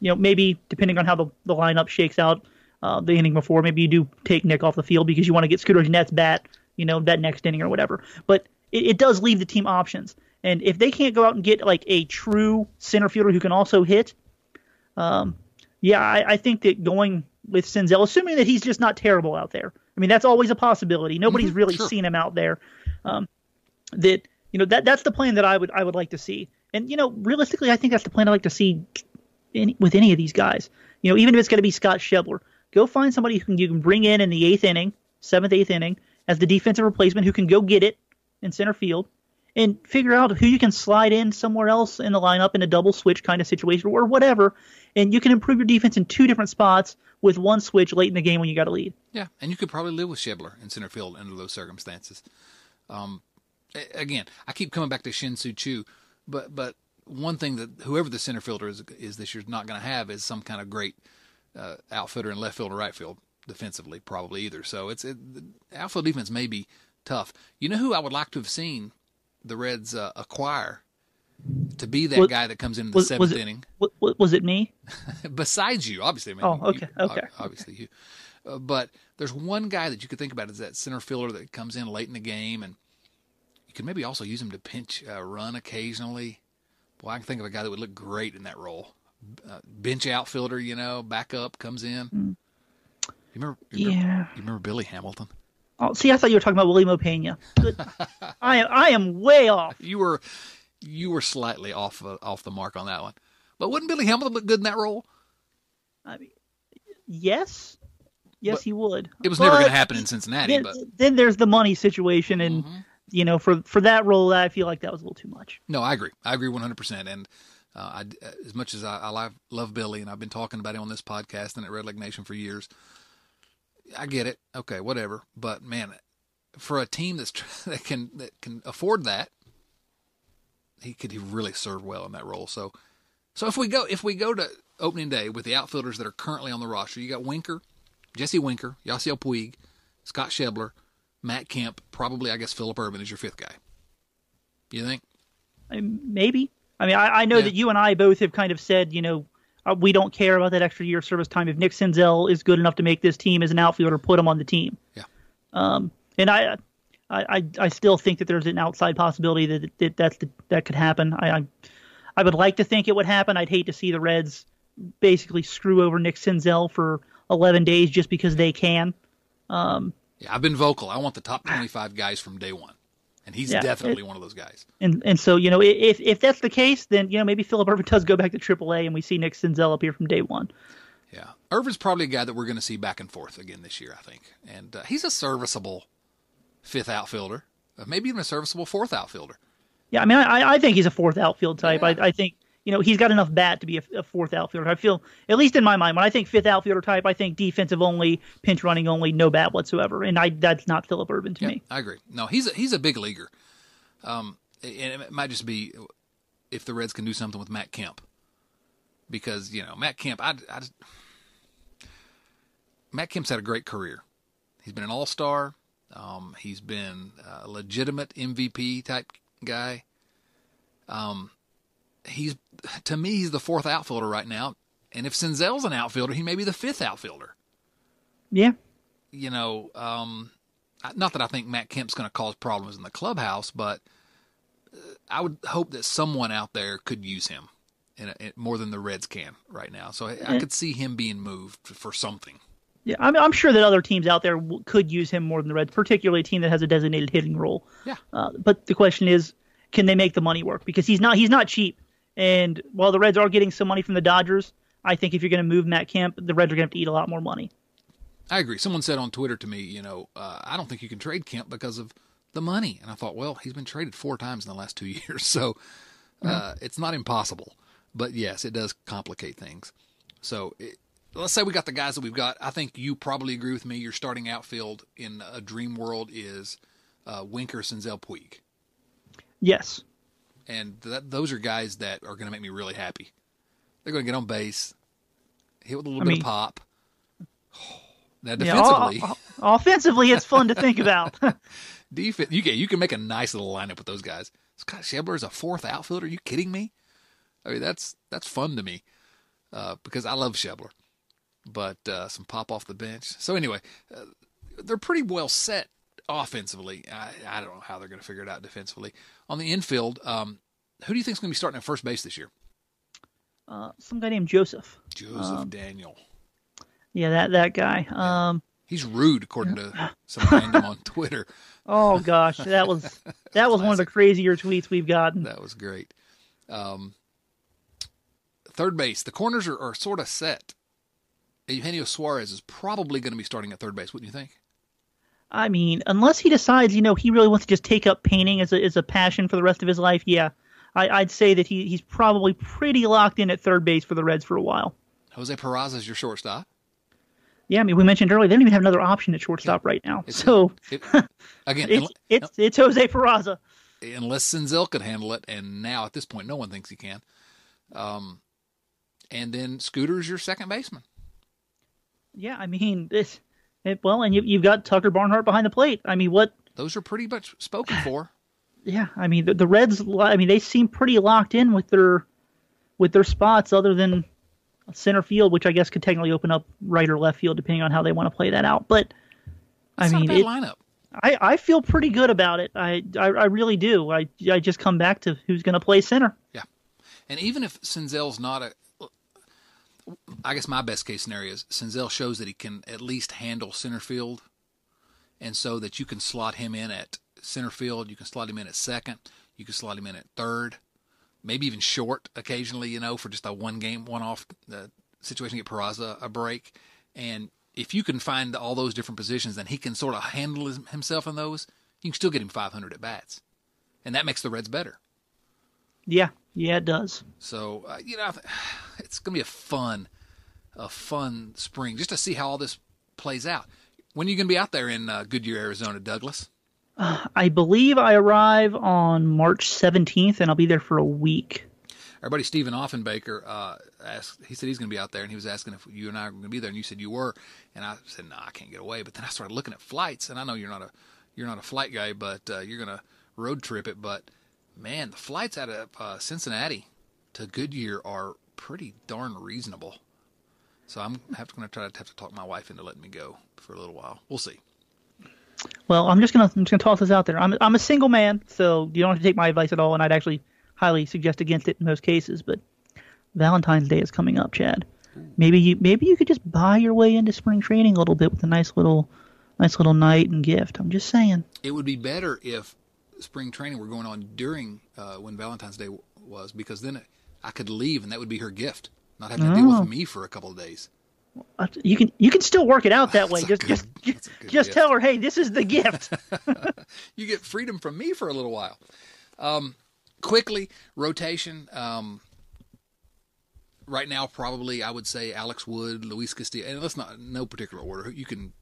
you know, maybe depending on how the lineup shakes out the inning before, maybe you do take Nick off the field because you want to get Scooter Gennett's bat, you know, that next inning or whatever. But it does leave the team options. And if they can't go out and get like a true center fielder who can also hit, I think that going with Senzel, assuming that he's just not terrible out there. I mean, that's always a possibility. Nobody's really seen him out there. That, you know, that's the plan that I would like to see. And you know, realistically, I think that's the plan I'd like to see with any of these guys. You know, even if it's going to be Scott Schebler, go find somebody who you can bring in the 7th, 8th inning, as the defensive replacement who can go get it in center field. And figure out who you can slide in somewhere else in the lineup in a double switch kind of situation or whatever, and you can improve your defense in two different spots with one switch late in the game when you got a lead. Yeah, and you could probably live with Schebler in center field under those circumstances. Again, I keep coming back to Shin-Soo Choo, but one thing that whoever the center fielder is this year's not going to have is some kind of great outfielder in left field or right field defensively probably either. So the outfield defense may be tough. You know who I would like to have seen the Reds acquire to be that guy that comes in the 7th inning. Was it me? Besides you, obviously. I mean, okay. Obviously you. But there's one guy that you could think about is that center fielder that comes in late in the game, and you could maybe also use him to pinch run occasionally. Boy, I can think of a guy that would look great in that role. Bench outfielder, you know, back up, comes in. You remember Billy Hamilton? Oh, see, I thought you were talking about William Opeña. Good. I am way off. You were slightly off the mark on that one. But wouldn't Billy Hamilton look good in that role? I mean, yes, but he would. It was never going to happen in Cincinnati. Then there's the money situation, and for that role, I feel like that was a little too much. No, I agree. I agree 100%. And as much as I love Billy, and I've been talking about him on this podcast and at Red Leg Nation for years. I get it. Okay, whatever. But man, for a team that can afford that, he really serve well in that role. So if we go to opening day with the outfielders that are currently on the roster, you got Jesse Winker, Yasiel Puig, Scott Schebler, Matt Kemp, probably I guess Philip Ervin is your fifth guy. You think? Maybe. I mean, I know that you and I both have kind of said, we don't care about that extra year of service time. If Nick Senzel is good enough to make this team as an outfielder, put him on the team. Yeah. And I still think that there's an outside possibility that could happen. I would like to think it would happen. I'd hate to see the Reds basically screw over Nick Senzel for 11 days just because they can. I've been vocal. I want the top 25 guys from day one. And he's definitely one of those guys. And so, if that's the case, then, maybe Philip Ervin does go back to AAA and we see Nick Senzel up here from day one. Yeah. Ervin's probably a guy that we're going to see back and forth again this year, I think. And he's a serviceable fifth outfielder, maybe even a serviceable fourth outfielder. Yeah, I mean, I think he's a fourth outfield type. Yeah. I think, he's got enough bat to be a fourth outfielder. I feel, at least in my mind, when I think fifth outfielder type, I think defensive only, pinch running only, no bat whatsoever. And that's not Philip Ervin to me. I agree. No, he's a big leaguer. And it might just be if the Reds can do something with Matt Kemp. Because, Matt Kemp, Matt Kemp's had a great career. He's been an all-star. He's been a legitimate MVP type guy. He's the fourth outfielder right now, and if Senzel's an outfielder, he may be the fifth outfielder. Yeah. Not that I think Matt Kemp's going to cause problems in the clubhouse, but I would hope that someone out there could use him more than the Reds can right now. So I could see him being moved for something. Yeah, I'm sure that other teams out there could use him more than the Reds, particularly a team that has a designated hitting role. Yeah. But the question is, can they make the money work? Because he's not cheap. And while the Reds are getting some money from the Dodgers, I think if you're going to move Matt Kemp, the Reds are going to have to eat a lot more money. I agree. Someone said on Twitter to me, I don't think you can trade Kemp because of the money. And I thought, well, he's been traded 4 times in the last 2 years. So it's not impossible. But, yes, it does complicate things. So let's say we got the guys that we've got. I think you probably agree with me. Your starting outfield in a dream world is Winker, Senzel, Puig. Yes. And those are guys that are going to make me really happy. They're going to get on base, hit with a little bit of pop. Now, defensively. Offensively, it's fun to think about. Defense, you can make a nice little lineup with those guys. Scott Schebler is a fourth outfielder. Are you kidding me? I mean, that's fun to me because I love Schebler. But some pop off the bench. So, anyway, they're pretty well set. Offensively, I don't know how they're going to figure it out defensively. On the infield, who do you think is going to be starting at first base this year? Some guy named Joseph. Daniel. Yeah, that guy. Yeah. He's rude, according to some random on Twitter. Oh gosh, that was one of the crazier tweets we've gotten. That was great. Third base, the corners are sort of set. Eugenio Suarez is probably going to be starting at third base. Wouldn't you think? I mean, unless he decides, he really wants to just take up painting as a passion for the rest of his life, yeah. I'd say that he's probably pretty locked in at third base for the Reds for a while. Jose Peraza is your shortstop. Yeah, I mean, we mentioned earlier, they don't even have another option at shortstop right now. It's Jose Peraza. Unless Senzel could handle it, and now at this point, no one thinks he can. And then Scooter is your second baseman. Yeah, I mean, this... Well, and you've got Tucker Barnhart behind the plate. I mean, what? Those are pretty much spoken for. Yeah, I mean the Reds. I mean, they seem pretty locked in with their spots, other than center field, which I guess could technically open up right or left field, depending on how they want to play that out. But that's not a bad lineup. I feel pretty good about it. I really do. I just come back to who's going to play center. Yeah, and even if Senzel's not I guess my best case scenario is Senzel shows that he can at least handle center field, and so that you can slot him in at center field, you can slot him in at second, you can slot him in at third, maybe even short occasionally, you know, for just a one-game, one-off situation, get Peraza a break. And if you can find all those different positions, then he can sort of handle himself in those. You can still get him 500 at bats, and that makes the Reds better. Yeah, yeah, it does. So you know, it's gonna be a fun spring just to see how all this plays out. When are you gonna be out there in Goodyear, Arizona, Douglas? I believe I arrive on March 17th, and I'll be there for a week. Our buddy Stephen Offenbaker asked. He said he's going to be out there, and he was asking if you and I were going to be there, and you said you were, and I said no, I can't get away. But then I started looking at flights, and I know you're not a flight guy, but you're going to road trip it. But man, the flights out of Cincinnati to Goodyear are pretty darn reasonable. So I'm going to try to talk my wife into letting me go for a little while. We'll see. Well, I'm just going to toss this out there. I'm a single man, so you don't have to take my advice at all, and I'd actually highly suggest against it in most cases. But Valentine's Day is coming up, Chad. Maybe you could just buy your way into spring training a little bit with a nice little night and gift. I'm just saying. It would be better if spring training were going on during when Valentine's Day was, because then I could leave, and that would be her gift, not having to deal with me for a couple of days. You can still work it out that way. Just tell her, hey, this is the gift. You get freedom from me for a little while. Quickly, rotation. Right now, probably I would say Alex Wood, Luis Castillo, and let's not no particular order. You can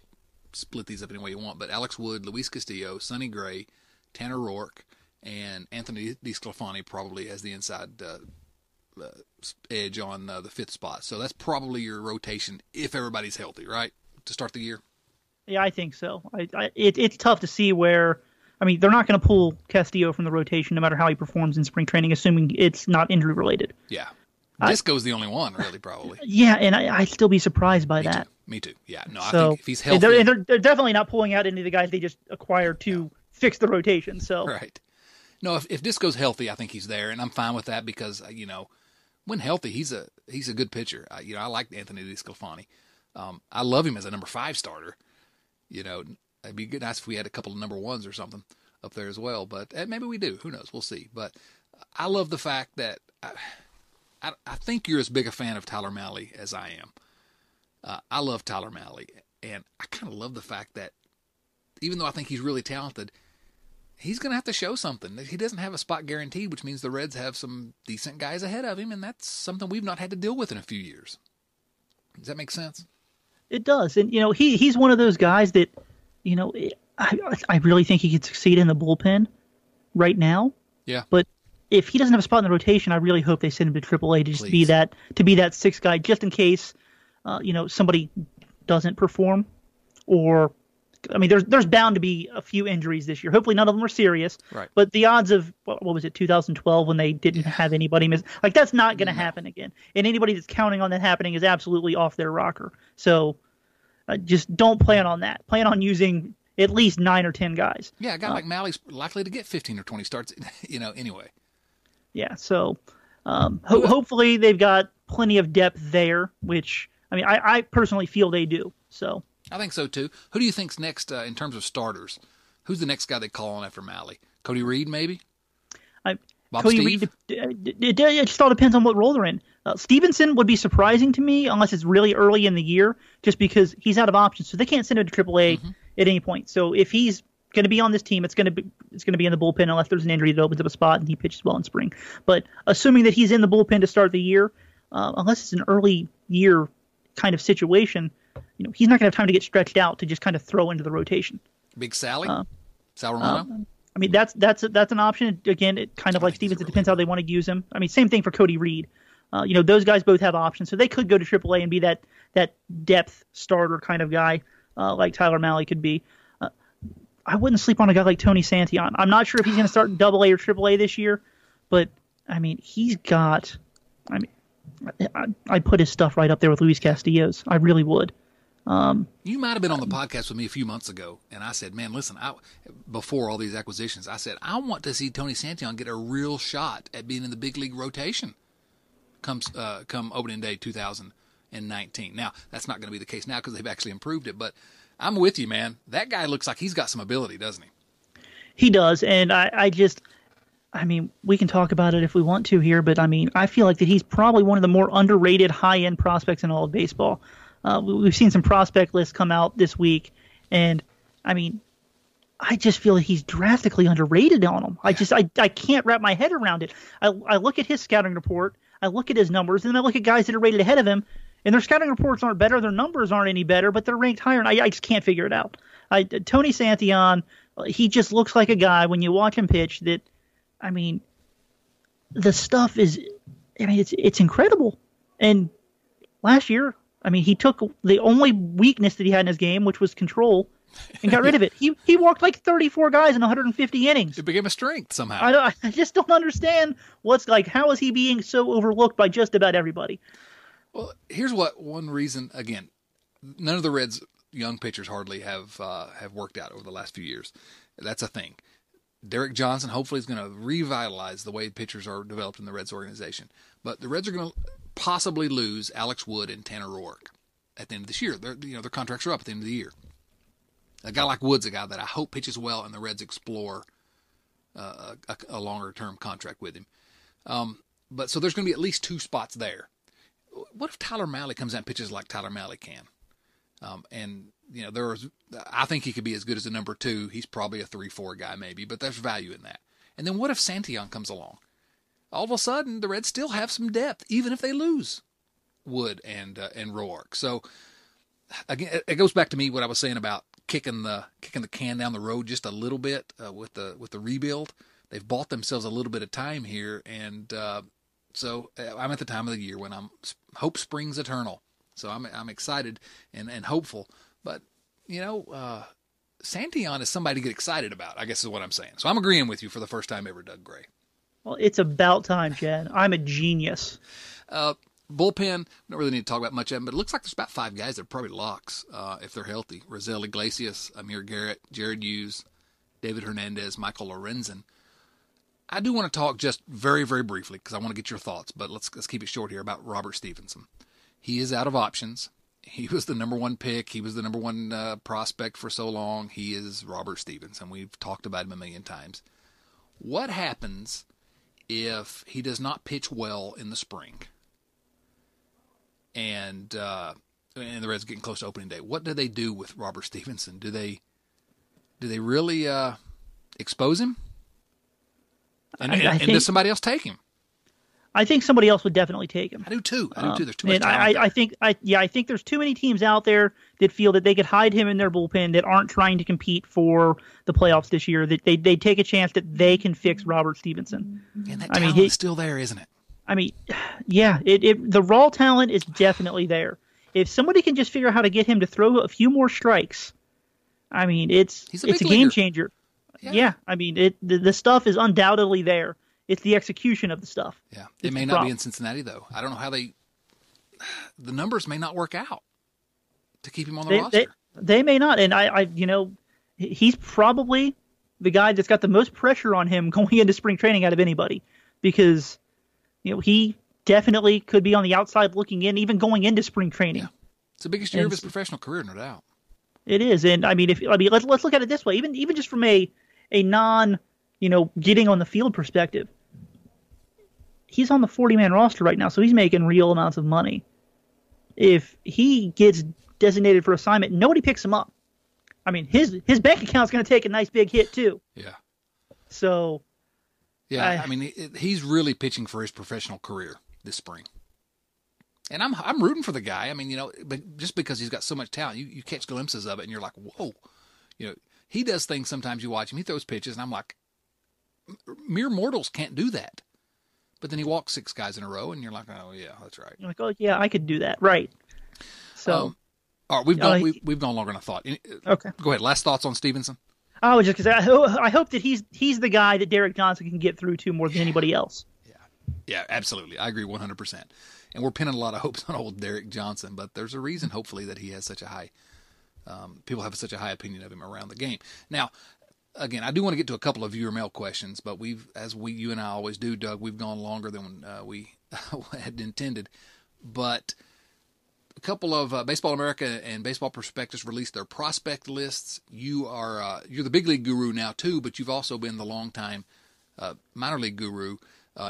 split these up any way you want, but Alex Wood, Luis Castillo, Sonny Gray, Tanner Roark, and Anthony DiSclafani probably has the inside edge on the fifth spot. So that's probably your rotation if everybody's healthy, right, to start the year? Yeah, I think so. It's tough to see where – I mean, they're not going to pull Castillo from the rotation no matter how he performs in spring training, assuming it's not injury-related. Yeah. Disco's the only one, really, probably. Yeah, and I'd still be surprised by that. Me too. Yeah, no, so, I think if he's healthy – They're definitely not pulling out any of the guys they just acquired to fix the rotation. So right. No, if Disco's healthy, I think he's there, and I'm fine with that because, you know – when healthy, he's a good pitcher. I like Anthony DiSclafani. I love him as a number 5 starter. You know, it'd be nice if we had a couple of number 1s or something up there as well. But maybe we do. Who knows? We'll see. But I love the fact that I think you're as big a fan of Tyler Mahle as I am. I love Tyler Mahle, and I kind of love the fact that even though I think he's really talented, he's going to have to show something. He doesn't have a spot guaranteed, which means the Reds have some decent guys ahead of him, and that's something we've not had to deal with in a few years. Does that make sense? It does. And, you know, he's one of those guys that, you know, I really think he could succeed in the bullpen right now. Yeah. But if he doesn't have a spot in the rotation, I really hope they send him to AAA to just be that sixth guy just in case, you know, somebody doesn't perform or – I mean, there's bound to be a few injuries this year. Hopefully none of them are serious. Right. But the odds of, what was it, 2012 when they didn't have anybody miss. Like, that's not going to happen again. And anybody that's counting on that happening is absolutely off their rocker. So just don't plan on that. Plan on using at least 9 or 10 guys. Yeah, a guy like Mally's likely to get 15 or 20 starts, you know, anyway. Yeah, so hopefully they've got plenty of depth there, which, I mean, I personally feel they do, so. I think so, too. Who do you think's next in terms of starters? Who's the next guy they call on after Mahle? Cody Reed, maybe? Bob Cody Steve? Reed, it just all depends on what role they're in. Stevenson would be surprising to me unless it's really early in the year just because he's out of options. So they can't send him to AAA at any point. So if he's going to be on this team, it's going to be in the bullpen unless there's an injury that opens up a spot and he pitches well in spring. But assuming that he's in the bullpen to start the year, unless it's an early year kind of situation, you know, he's not going to have time to get stretched out to just kind of throw into the rotation. Big Sally? Sal Romano? I mean, that's an option. Again, it kind of like Stevens, it depends how they want to use him. I mean, same thing for Cody Reed. You know, those guys both have options, so they could go to AAA and be that depth starter kind of guy like Tyler Mahle could be. I wouldn't sleep on a guy like Tony Santillan. I'm not sure if he's going to start in AA or AAA this year, but, I mean, he's got – I mean, I put his stuff right up there with Luis Castillo's. I really would. You might have been on the podcast with me a few months ago, and I said, man, listen, before all these acquisitions, I said, I want to see Tony Santillan get a real shot at being in the big league rotation come opening day 2000, and 19. Now, that's not going to be the case now because they've actually improved it, but I'm with you, man. That guy looks like he's got some ability, doesn't he? He does, and I mean, we can talk about it if we want to here, but I mean, I feel like that he's probably one of the more underrated high-end prospects in all of baseball. We've seen some prospect lists come out this week, and I mean, I just feel that he's drastically underrated on him. I can't wrap my head around it. I look at his scouting report, I look at his numbers, and then I look at guys that are rated ahead of him, and their scouting reports aren't better, their numbers aren't any better, but they're ranked higher, and I just can't figure it out. Tony Santillan, he just looks like a guy when you watch him pitch that, I mean, the stuff is, I mean, it's incredible. And last year, I mean, he took the only weakness that he had in his game, which was control, and got rid of it. He walked like 34 guys in 150 innings. It became a strength somehow. I just don't understand what's like. How is he being so overlooked by just about everybody? Well, here's one reason, again, none of the Reds' young pitchers hardly have worked out over the last few years. That's a thing. Derek Johnson hopefully is going to revitalize the way pitchers are developed in the Reds organization. But the Reds are going to possibly lose Alex Wood and Tanner Roark at the end of this year. Their contracts are up at the end of the year. A guy like Wood's a guy that I hope pitches well and the Reds explore a longer-term contract with him. But so there's going to be at least two spots there. What if Tyler Mahle comes out and pitches like Tyler Mahle can? And you know, I think he could be as good as a number two. He's probably a 3-4 guy maybe, but there's value in that. And then what if Santillan comes along? All of a sudden, the Reds still have some depth, even if they lose Wood and Roark. So again, it goes back to me what I was saying about kicking the can down the road just a little bit with the rebuild. They've bought themselves a little bit of time here, and so I'm at the time of the year when hope springs eternal. So I'm excited and hopeful. But, you know, Santillan is somebody to get excited about, I guess is what I'm saying. So I'm agreeing with you for the first time ever, Doug Gray. Well, it's about time, Chad. I'm a genius. Bullpen, we don't really need to talk about much of them, but it looks like there's about five guys that are probably locks if they're healthy. Raisel Iglesias, Amir Garrett, Jared Hughes, David Hernandez, Michael Lorenzen. I do want to talk just very, very briefly because I want to get your thoughts, but let's keep it short here about Robert Stephenson. He is out of options. He was the number one pick. He was the number one prospect for so long. He is Robert Stephenson. We've talked about him a million times. What happens if he does not pitch well in the spring and the Reds are getting close to opening day? What do they do with Robert Stephenson? Do they really expose him? And does somebody else take him? I think somebody else would definitely take him. I do too. There's too much talent there. I think there's too many teams out there that feel that they could hide him in their bullpen that aren't trying to compete for the playoffs this year. That they take a chance that they can fix Robert Stephenson. And that talent is still there, isn't it? I mean, yeah, the raw talent is definitely there. If somebody can just figure out how to get him to throw a few more strikes, I mean, it's a game changer. Yeah, I mean, the stuff is undoubtedly there. It's the execution of the stuff. Yeah, it may not be in Cincinnati, though. I don't know how the numbers may not work out to keep him on the roster. They may not, and I he's probably the guy that's got the most pressure on him going into spring training out of anybody because, you know, he definitely could be on the outside looking in, even going into spring training. Yeah. It's the biggest year of his professional career, no doubt. It is, and I mean, let's look at it this way, even just from a non, you know, getting on the field perspective. He's on the 40-man roster right now, so he's making real amounts of money. If he gets designated for assignment, nobody picks him up. I mean, his bank account's going to take a nice big hit too. Yeah. So. Yeah, I mean, he's really pitching for his professional career this spring, and I'm rooting for the guy. I mean, you know, but just because he's got so much talent, you catch glimpses of it, and you're like, whoa, you know, he does things. Sometimes you watch him, he throws pitches, and I'm like, mere mortals can't do that. But then he walks six guys in a row, and you're like, oh, yeah, that's right. You're like, oh, yeah, I could do that. Right. So, all right, we've gone longer than I thought. Okay. Go ahead. Last thoughts on Stevenson? I was just going to say, I hope that he's the guy that Derek Johnson can get through to more than anybody else. Yeah, absolutely. I agree 100%. And we're pinning a lot of hopes on old Derek Johnson, but there's a reason, hopefully, that he has such a high people have such a high opinion of him around the game. Now, again, I do want to get to a couple of viewer mail questions, but you and I always do, Doug, we've gone longer than we had intended. But couple of Baseball America and Baseball Prospectus released their prospect lists. You are you're the big league guru now too, but you've also been the longtime minor league guru.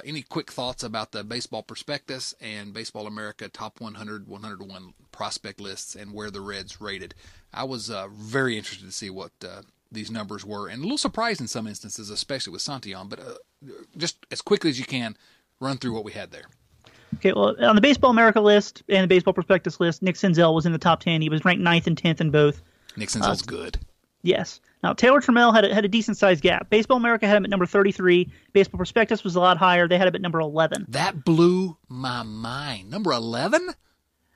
Any quick thoughts about the Baseball Prospectus and Baseball America top 100, 101 prospect lists and where the Reds rated? I was very interested to see what these numbers were, and a little surprised in some instances, especially with Santillan, but just as quickly as you can, run through what we had there. Okay, well, on the Baseball America list and the Baseball Prospectus list, Nick Senzel was in the top 10. He was ranked 9th and 10th in both. Nick Senzel's good. Yes. Now, Taylor Trammell had a decent-sized gap. Baseball America had him at number 33. Baseball Prospectus was a lot higher. They had him at number 11. That blew my mind. Number 11?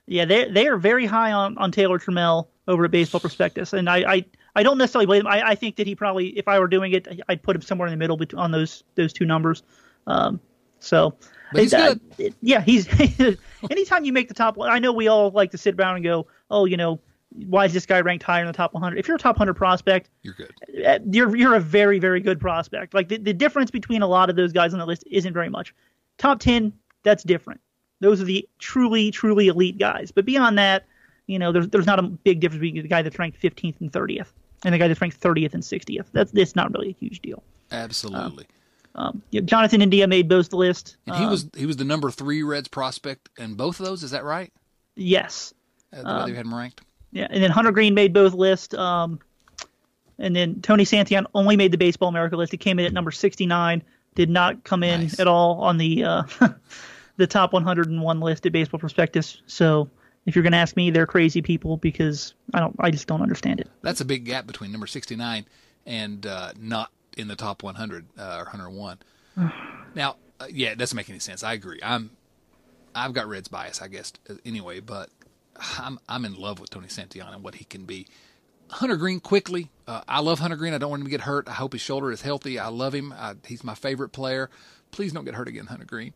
Yeah, they are very high on Taylor Trammell over at Baseball Prospectus. And I don't necessarily blame him. I think that he probably, if I were doing it, I'd put him somewhere in the middle on those two numbers. But he's good. Yeah, he's – anytime you make the top – I know we all like to sit around and go, oh, you know, why is this guy ranked higher in the top 100? If you're a top 100 prospect, you're good. You're a very, very good prospect. Like the difference between a lot of those guys on the list isn't very much. Top 10, that's different. Those are the truly, truly elite guys. But beyond that, you know, there's not a big difference between the guy that's ranked 15th and 30th and the guy that's ranked 30th and 60th. That's not really a huge deal. Absolutely. Jonathan India made both the list. And he was the number 3 Reds prospect in both of those. Is that right? Yes. The way they had him ranked. Yeah, and then Hunter Green made both lists, and then Tony Santillan only made the Baseball America list. He came in at number 69, did not come in at all on the the top 101 list at Baseball Prospectus. So if you're going to ask me, they're crazy people because I just don't understand it. That's a big gap between number 69 and not in the top 100 or 101. Now, yeah, it doesn't make any sense. I agree. I've got Reds bias, I guess, anyway, but. I'm in love with Tony Santillan and what he can be. Hunter Green quickly. I love Hunter Green. I don't want him to get hurt. I hope his shoulder is healthy. I love him. He's my favorite player. Please don't get hurt again, Hunter Green,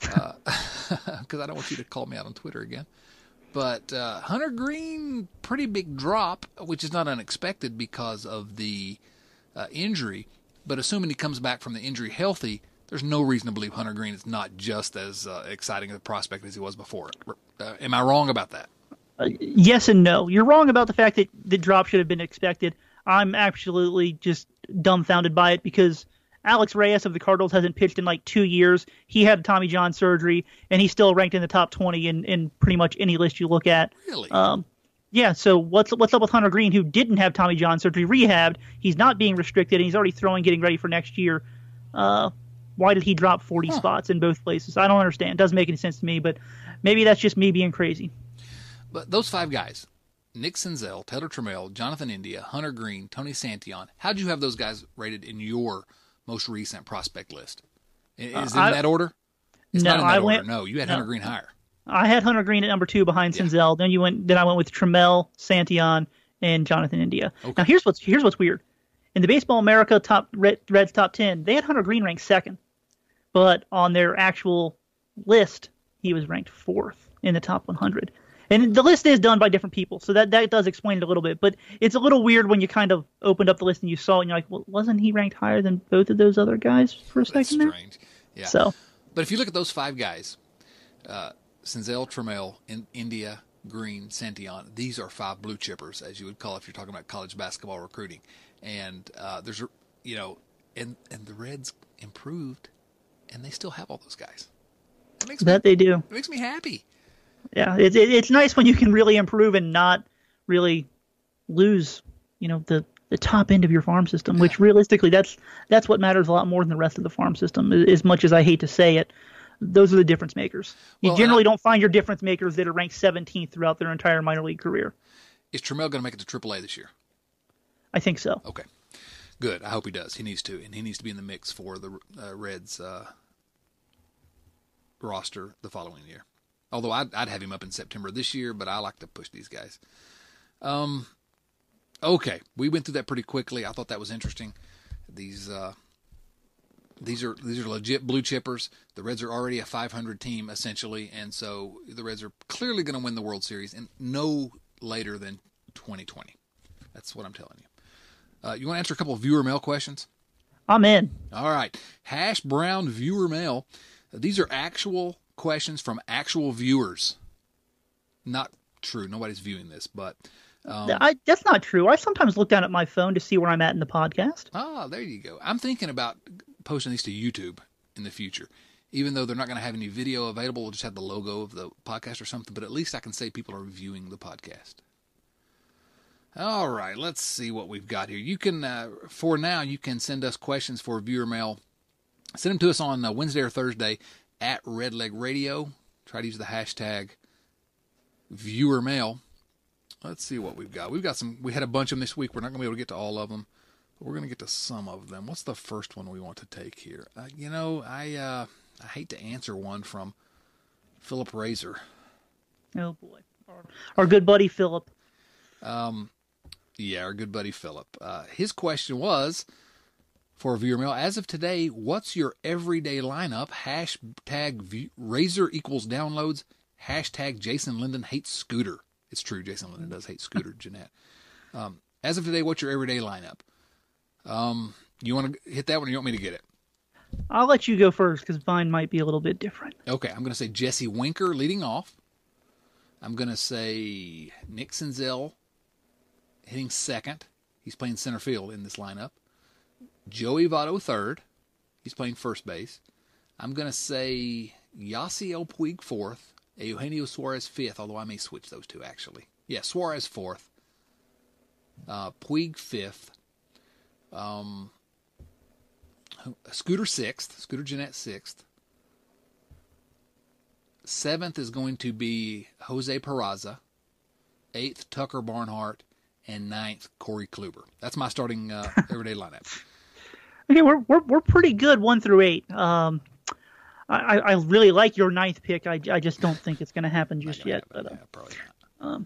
because I don't want you to call me out on Twitter again. But Hunter Green, pretty big drop, which is not unexpected because of the injury. But assuming he comes back from the injury healthy, there's no reason to believe Hunter Green is not just as exciting a prospect as he was before. Am I wrong about that? Yes and no. You're wrong about the fact that the drop should have been expected. I'm absolutely just dumbfounded by it because Alex Reyes of the Cardinals hasn't pitched in like 2 years. He had Tommy John surgery, and he's still ranked in the top 20 in pretty much any list you look at. Really? Yeah, so what's up with Hunter Green, who didn't have Tommy John surgery, rehabbed? He's not being restricted, and he's already throwing, getting ready for next year. Why did he drop 40 spots in both places? I don't understand. It doesn't make any sense to me, but maybe that's just me being crazy. But those 5 guys, Nick Senzel, Taylor Trammell, Jonathan India, Hunter Green, Tony Santillan, how'd you have those guys rated in your most recent prospect list? Is it in that order? It's no, not in that order. No, you had Hunter Green higher. I had Hunter Green at number 2 behind Senzel. Then I went with Trammell, Santillan, and Jonathan India. Okay. Now here's what's weird. In the Baseball America Reds top 10, they had Hunter Green ranked 2nd, but on their actual list, he was ranked 4th in the top 100. And the list is done by different people, so that does explain it a little bit. But it's a little weird when you kind of opened up the list and you saw it, and you're like, well, wasn't he ranked higher than both of those other guys for a second there? That's strange. Yeah. So. But if you look at those 5 guys, Senzel, Trammell, India, Green, Santillan, these are 5 blue chippers, as you would call it if you're talking about college basketball recruiting. And there's, you know, and the Reds improved, and they still have all those guys. It makes me happy. Yeah, it's nice when you can really improve and not really lose, you know, the top end of your farm system, which realistically that's what matters a lot more than the rest of the farm system. As much as I hate to say it, those are the difference makers. You generally don't find your difference makers that are ranked 17th throughout their entire minor league career. Is Trammell going to make it to AAA this year? I think so. Okay, good. I hope he does. He needs to, and he needs to be in the mix for the Reds roster the following year. Although I'd have him up in September this year, but I like to push these guys. Okay, we went through that pretty quickly. I thought that was interesting. These are legit blue chippers. The Reds are already a 500 team essentially, and so the Reds are clearly going to win the World Series, and no later than 2020. That's what I'm telling you. You want to answer a couple of viewer mail questions? I'm in. All right, Hash Brown viewer mail. These are actual questions from actual viewers, not true. Nobody's viewing this, but that's not true. I sometimes look down at my phone to see where I'm at in the podcast. Ah, there you go. I'm thinking about posting these to YouTube in the future. Even though they're not going to have any video available, we'll just have the logo of the podcast or something. But at least I can say people are viewing the podcast. All right, let's see what we've got here. You can, for now, you can send us questions for viewer mail. Send them to us on Wednesday or Thursday at Red Leg Radio. Try to use the hashtag viewer mail. Let's see what we've got. We've got some. We had a bunch of them this week. We're not going to be able to get to all of them, but we're going to get to some of them. What's the first one we want to take here? I hate to answer one from Philip Razor. Oh, boy. Our good buddy, Philip. Our good buddy, Philip. His question was, for viewer mail, as of today, what's your everyday lineup? Hashtag Razor equals downloads. Hashtag Jason Linden hates Scooter. It's true. Jason Linden does hate Scooter Gennett. As of today, what's your everyday lineup? You want to hit that one or you want me to get it? I'll let you go first because mine might be a little bit different. Okay, I'm going to say Jesse Winker leading off. I'm going to say Nick Senzel hitting second. He's playing center field in this lineup. Joey Votto third. He's playing first base. I'm going to say Yasiel Puig fourth. Eugenio Suarez fifth, although I may switch those two, actually. Yeah, Suarez fourth. Puig fifth. Scooter sixth. Scooter Gennett sixth. Seventh is going to be Jose Peraza. Eighth, Tucker Barnhart. And ninth, Corey Kluber. That's my starting everyday lineup. Okay, we're pretty good 1 through 8. I really like your ninth pick. I just don't think it's going to happen just yet. Happen. But, probably not.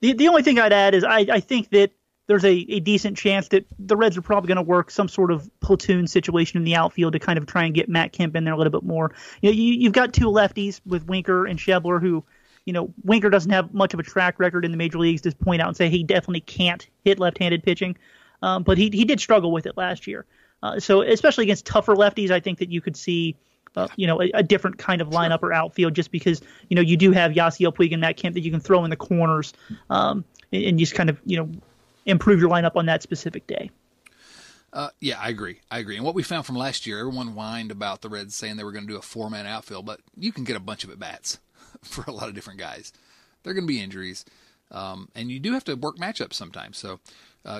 The only thing I'd add is I think that there's a decent chance that the Reds are probably going to work some sort of platoon situation in the outfield to kind of try and get Matt Kemp in there a little bit more. You know, you've got two lefties with Winker and Schebler who, you know, Winker doesn't have much of a track record in the major leagues to point out and say he definitely can't hit left-handed pitching. But he did struggle with it last year. So especially against tougher lefties, I think that you could see, a different kind of lineup or outfield just because, you know, you do have Yasiel Puig and Matt Kemp that you can throw in the corners and just kind of, improve your lineup on that specific day. I agree. And what we found from last year, everyone whined about the Reds saying they were going to do a 4-man outfield, but you can get a bunch of at-bats for a lot of different guys. There are going to be injuries, and you do have to work matchups sometimes. So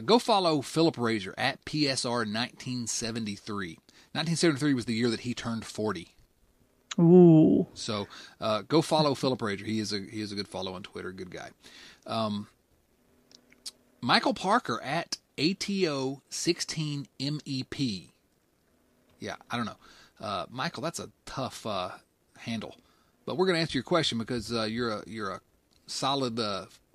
go follow Philip Razor at PSR 1973. 1973 was the year that he turned 40. Ooh. So go follow Philip Razor. He is a good follow on Twitter. Good guy. Michael Parker at ATO16MEP. Yeah, I don't know. Michael, that's a tough handle. But we're going to answer your question because you're a solid,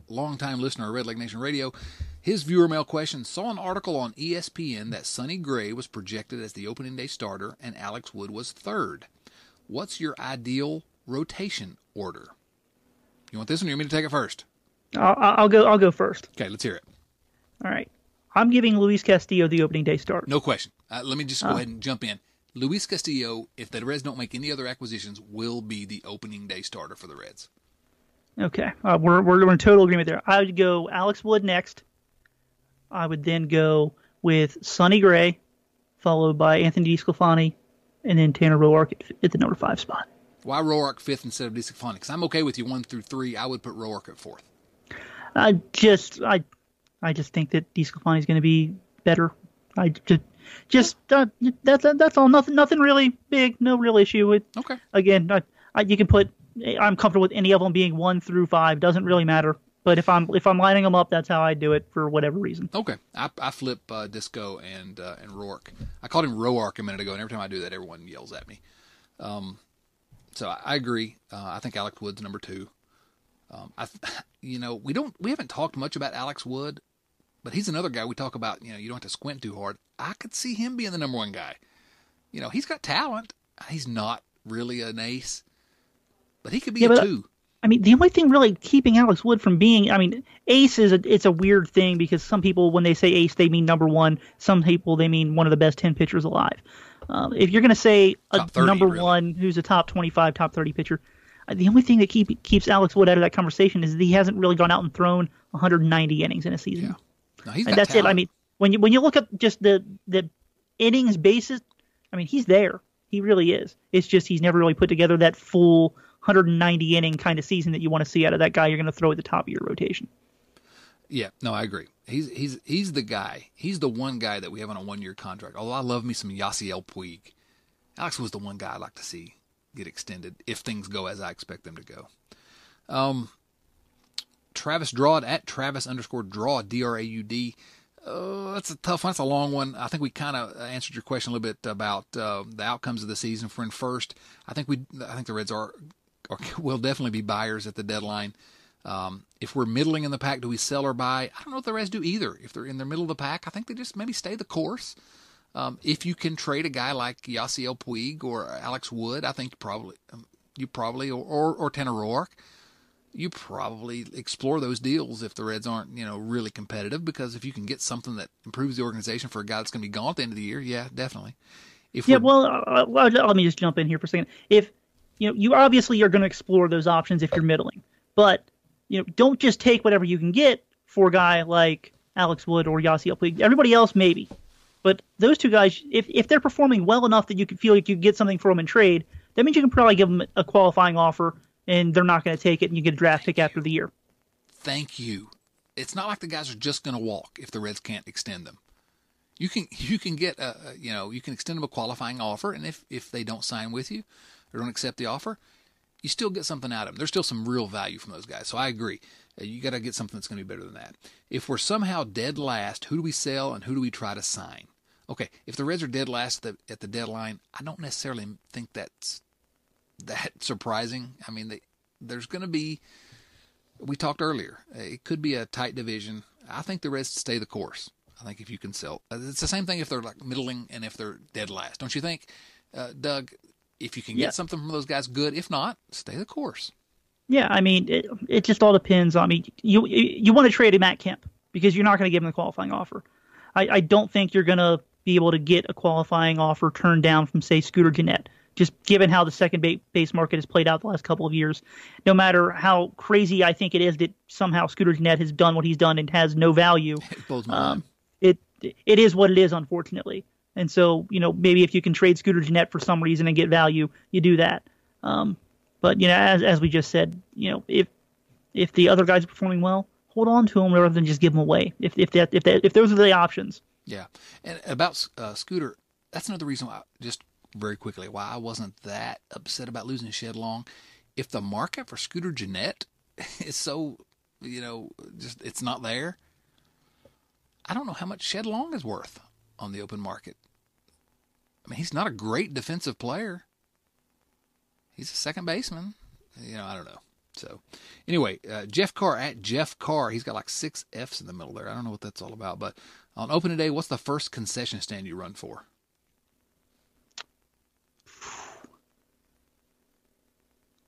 long-time listener of Red Leg Nation Radio. His viewer mail question saw an article on ESPN that Sonny Gray was projected as the opening day starter and Alex Wood was third. What's your ideal rotation order? You want this one or you want me to take it first? I'll go first. Okay, let's hear it. All right. I'm giving Luis Castillo the opening day start. No question. Let me just go ahead and jump in. Luis Castillo, if the Reds don't make any other acquisitions, will be the opening day starter for the Reds. Okay. We're in total agreement there. I would go Alex Wood next. I would then go with Sonny Gray, followed by Anthony DeSclafani, and then Tanner Roark at the number 5 spot. Why Roark 5th instead of DeSclafani? Because I'm okay with you 1 through 3. I would put Roark at 4th. I just think that DeSclafani is going to be better. That's all. Nothing really big. No real issue. Okay. Again, you can put. I'm comfortable with any of them being 1 through 5. Doesn't really matter. But if I'm lining them up, that's how I do it for whatever reason. Okay. I flip Disco and Roark. I called him Roark a minute ago, and every time I do that, everyone yells at me. So I agree. I think Alex Wood's number 2. We haven't talked much about Alex Wood. But he's another guy we talk about, you don't have to squint too hard. I could see him being the number 1 guy. He's got talent. He's not really an ace. But he could be a 2. The only thing really keeping Alex Wood from being, ace is it's a weird thing because some people, when they say ace, they mean number 1. Some people, they mean one of the best 10 pitchers alive. If you're going to say a number 1 who's a top 25, top 30 pitcher, The only thing that keeps Alex Wood out of that conversation is that he hasn't really gone out and thrown 190 innings in a season. Yeah. No, he's got that's talent. It. I mean, when you look at just the innings basis, I mean, he's there. He really is. It's just he's never really put together that full 190 inning kind of season that you want to see out of that guy you're going to throw at the top of your rotation. Yeah, no, I agree. He's the guy. He's the one guy that we have on a 1-year contract. Although I love me some Yasiel Puig. Alex was the one guy I'd like to see get extended if things go as I expect them to go. Travis Drawd at Travis_Draw DRAUD. That's a tough one. That's a long one. I think we kind of answered your question a little bit about the outcomes of the season. For in first, I think the Reds will definitely be buyers at the deadline. If we're middling in the pack, do we sell or buy? I don't know if the Reds do either. If they're in the middle of the pack, I think they just maybe stay the course. If you can trade a guy like Yasiel Puig or Alex Wood, I think probably, or Tanner Roark, you probably explore those deals if the Reds aren't, really competitive, because if you can get something that improves the organization for a guy that's going to be gone at the end of the year, yeah, definitely. Let me just jump in here for a second. If you obviously are going to explore those options if you're middling, but don't just take whatever you can get for a guy like Alex Wood or Yasiel Puig. Everybody else maybe, but those two guys, if they're performing well enough that you can feel like you get something for them in trade, that means you can probably give them a qualifying offer. And they're not going to take it, and you get a draft pick after the year. Thank you. It's not like the guys are just going to walk if the Reds can't extend them. You can get you can extend them a qualifying offer, and if they don't sign with you or don't accept the offer, you still get something out of them. There's still some real value from those guys. So I agree. You got to get something that's going to be better than that. If we're somehow dead last, who do we sell and who do we try to sign? Okay, if the Reds are dead last at the deadline, I don't necessarily think that's surprising. I mean, there's going to be, we talked earlier, it could be a tight division. I think the Reds stay the course. I think if you can sell, it's the same thing if they're like middling and if they're dead last. Don't you think, Doug, if you can get something from those guys, good. If not, stay the course. Yeah, I mean, it just all depends on, you want to trade a Matt Kemp because you're not going to give him the qualifying offer. I don't think you're going to be able to get a qualifying offer turned down from, say, Scooter Gennett. Just given how the second base market has played out the last couple of years, no matter how crazy I think it is that somehow Scooter Gennett has done what he's done and has no value, it is what it is, unfortunately. And so, maybe if you can trade Scooter Gennett for some reason and get value, you do that. But as we just said, if the other guys are performing well, hold on to them rather than just give them away. If those are the options. Yeah, and about Scooter, that's another reason why very quickly why I wasn't that upset about losing Shed Long. If the market for Scooter Gennett is so, just it's not there, I don't know how much Shed Long is worth on the open market. I mean, he's not a great defensive player. He's a second baseman. I don't know. So anyway, Jeff Carr at Jeff Carr. He's got like 6 F's in the middle there. I don't know what that's all about, but on opening day, what's the first concession stand you run for?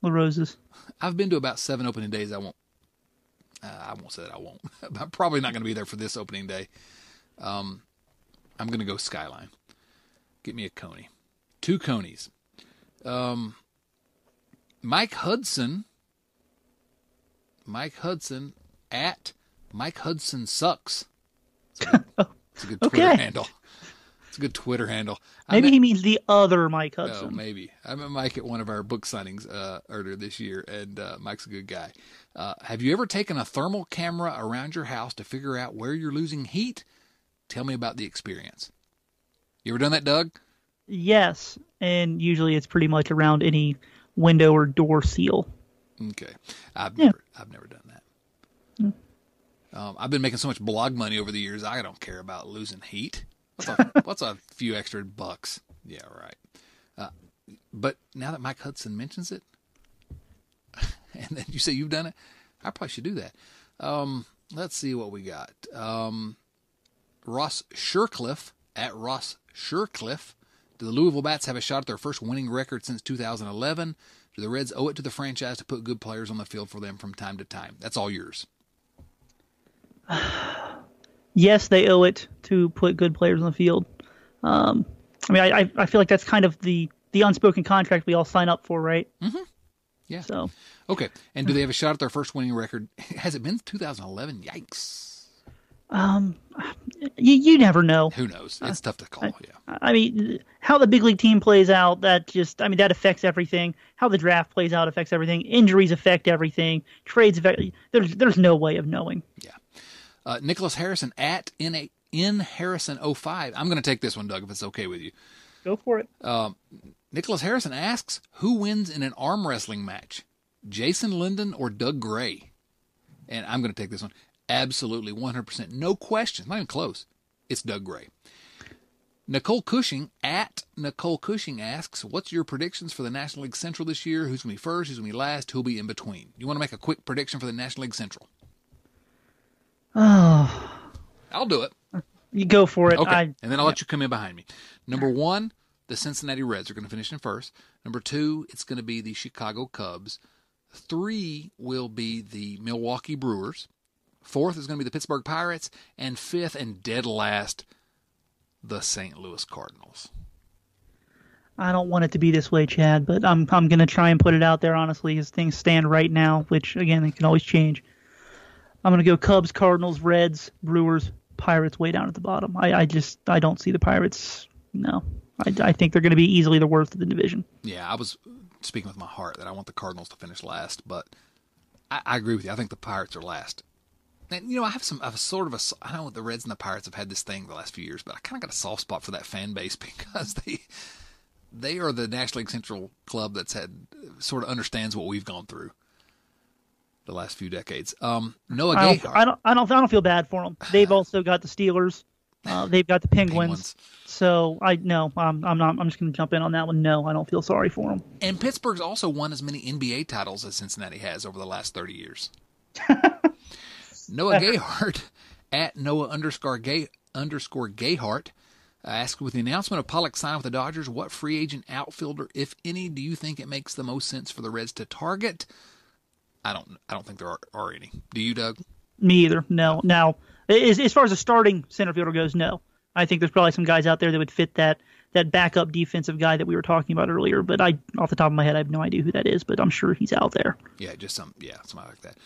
La Rosa's. I've been to about 7 opening days. I won't say that I won't. I'm probably not going to be there for this opening day. I'm going to go Skyline. Get me a Coney. 2 Coneys. Mike Hudson at Mike Hudson Sucks. It's a good Twitter handle. It's a good Twitter handle. He means the other Mike Hudson. Oh, maybe. I met Mike at one of our book signings earlier this year, and Mike's a good guy. Have you ever taken a thermal camera around your house to figure out where you're losing heat? Tell me about the experience. You ever done that, Doug? Yes, and usually it's pretty much around any window or door seal. Okay. I've never done that. Yeah. I've been making so much blog money over the years, I don't care about losing heat. What's a few extra bucks? Yeah, right. But now that Mike Hudson mentions it, and then you say you've done it, I probably should do that. Let's see what we got. Ross Shercliffe at Ross Shercliffe. Do the Louisville Bats have a shot at their first winning record since 2011? Do the Reds owe it to the franchise to put good players on the field for them from time to time? That's all yours. Yes, they owe it to put good players on the field. I feel like that's kind of the unspoken contract we all sign up for, right? Mm-hmm. Yeah. So. Okay. And do they have a shot at their first winning record? Has it been 2011? Yikes. You never know. Who knows? It's tough to call. Yeah. I mean, how the big league team plays out, that affects everything. How the draft plays out affects everything. Injuries affect everything. Trades affect. There's no way of knowing. Yeah. Nicholas Harrison at NHarrison05. I'm going to take this one, Doug, if it's okay with you. Go for it. Nicholas Harrison asks, who wins in an arm wrestling match, Jason Linden or Doug Gray? And I'm going to take this one. Absolutely, 100%. No question. Not even close. It's Doug Gray. Nicole Cushing, at Nicole Cushing, asks, what's your predictions for the National League Central this year? Who's going to be first? Who's going to be last? Who'll be in between? You want to make a quick prediction for the National League Central? Oh. I'll do it. You go for it. Okay, and then I'll let you come in behind me. Number one, the Cincinnati Reds are going to finish in first. Number two, it's going to be the Chicago Cubs. Three will be the Milwaukee Brewers. Fourth is going to be the Pittsburgh Pirates. And fifth and dead last, the St. Louis Cardinals. I don't want it to be this way, Chad, but I'm going to try and put it out there, honestly, as things stand right now, which, again, it can always change. I'm going to go Cubs, Cardinals, Reds, Brewers, Pirates way down at the bottom. I don't see the Pirates. No, I think they're going to be easily the worst of the division. Yeah, I was speaking with my heart that I want the Cardinals to finish last, but I agree with you. I think the Pirates are last. And, you know, I know the Reds and the Pirates have had this thing the last few years, but I kind of got a soft spot for that fan base because they are the National League Central club that's sort of understands what we've gone through the last few decades. Noah Gayheart. I don't feel bad for them. They've also got the Steelers. They've got the Penguins. So I'm just going to jump in on that one. No, I don't feel sorry for them. And Pittsburgh's also won as many NBA titles as Cincinnati has over the last 30 years. Noah Gayheart, at Noah_Gayheart, asked, with the announcement of Pollock signing with the Dodgers, what free agent outfielder, if any, do you think it makes the most sense for the Reds to target? I don't think there are any. Do you, Doug? Me either. No. Now, as far as a starting center fielder goes, no. I think there's probably some guys out there that would fit that backup defensive guy that we were talking about earlier. But off the top of my head, I have no idea who that is. But I'm sure he's out there. Yeah, just somebody like that,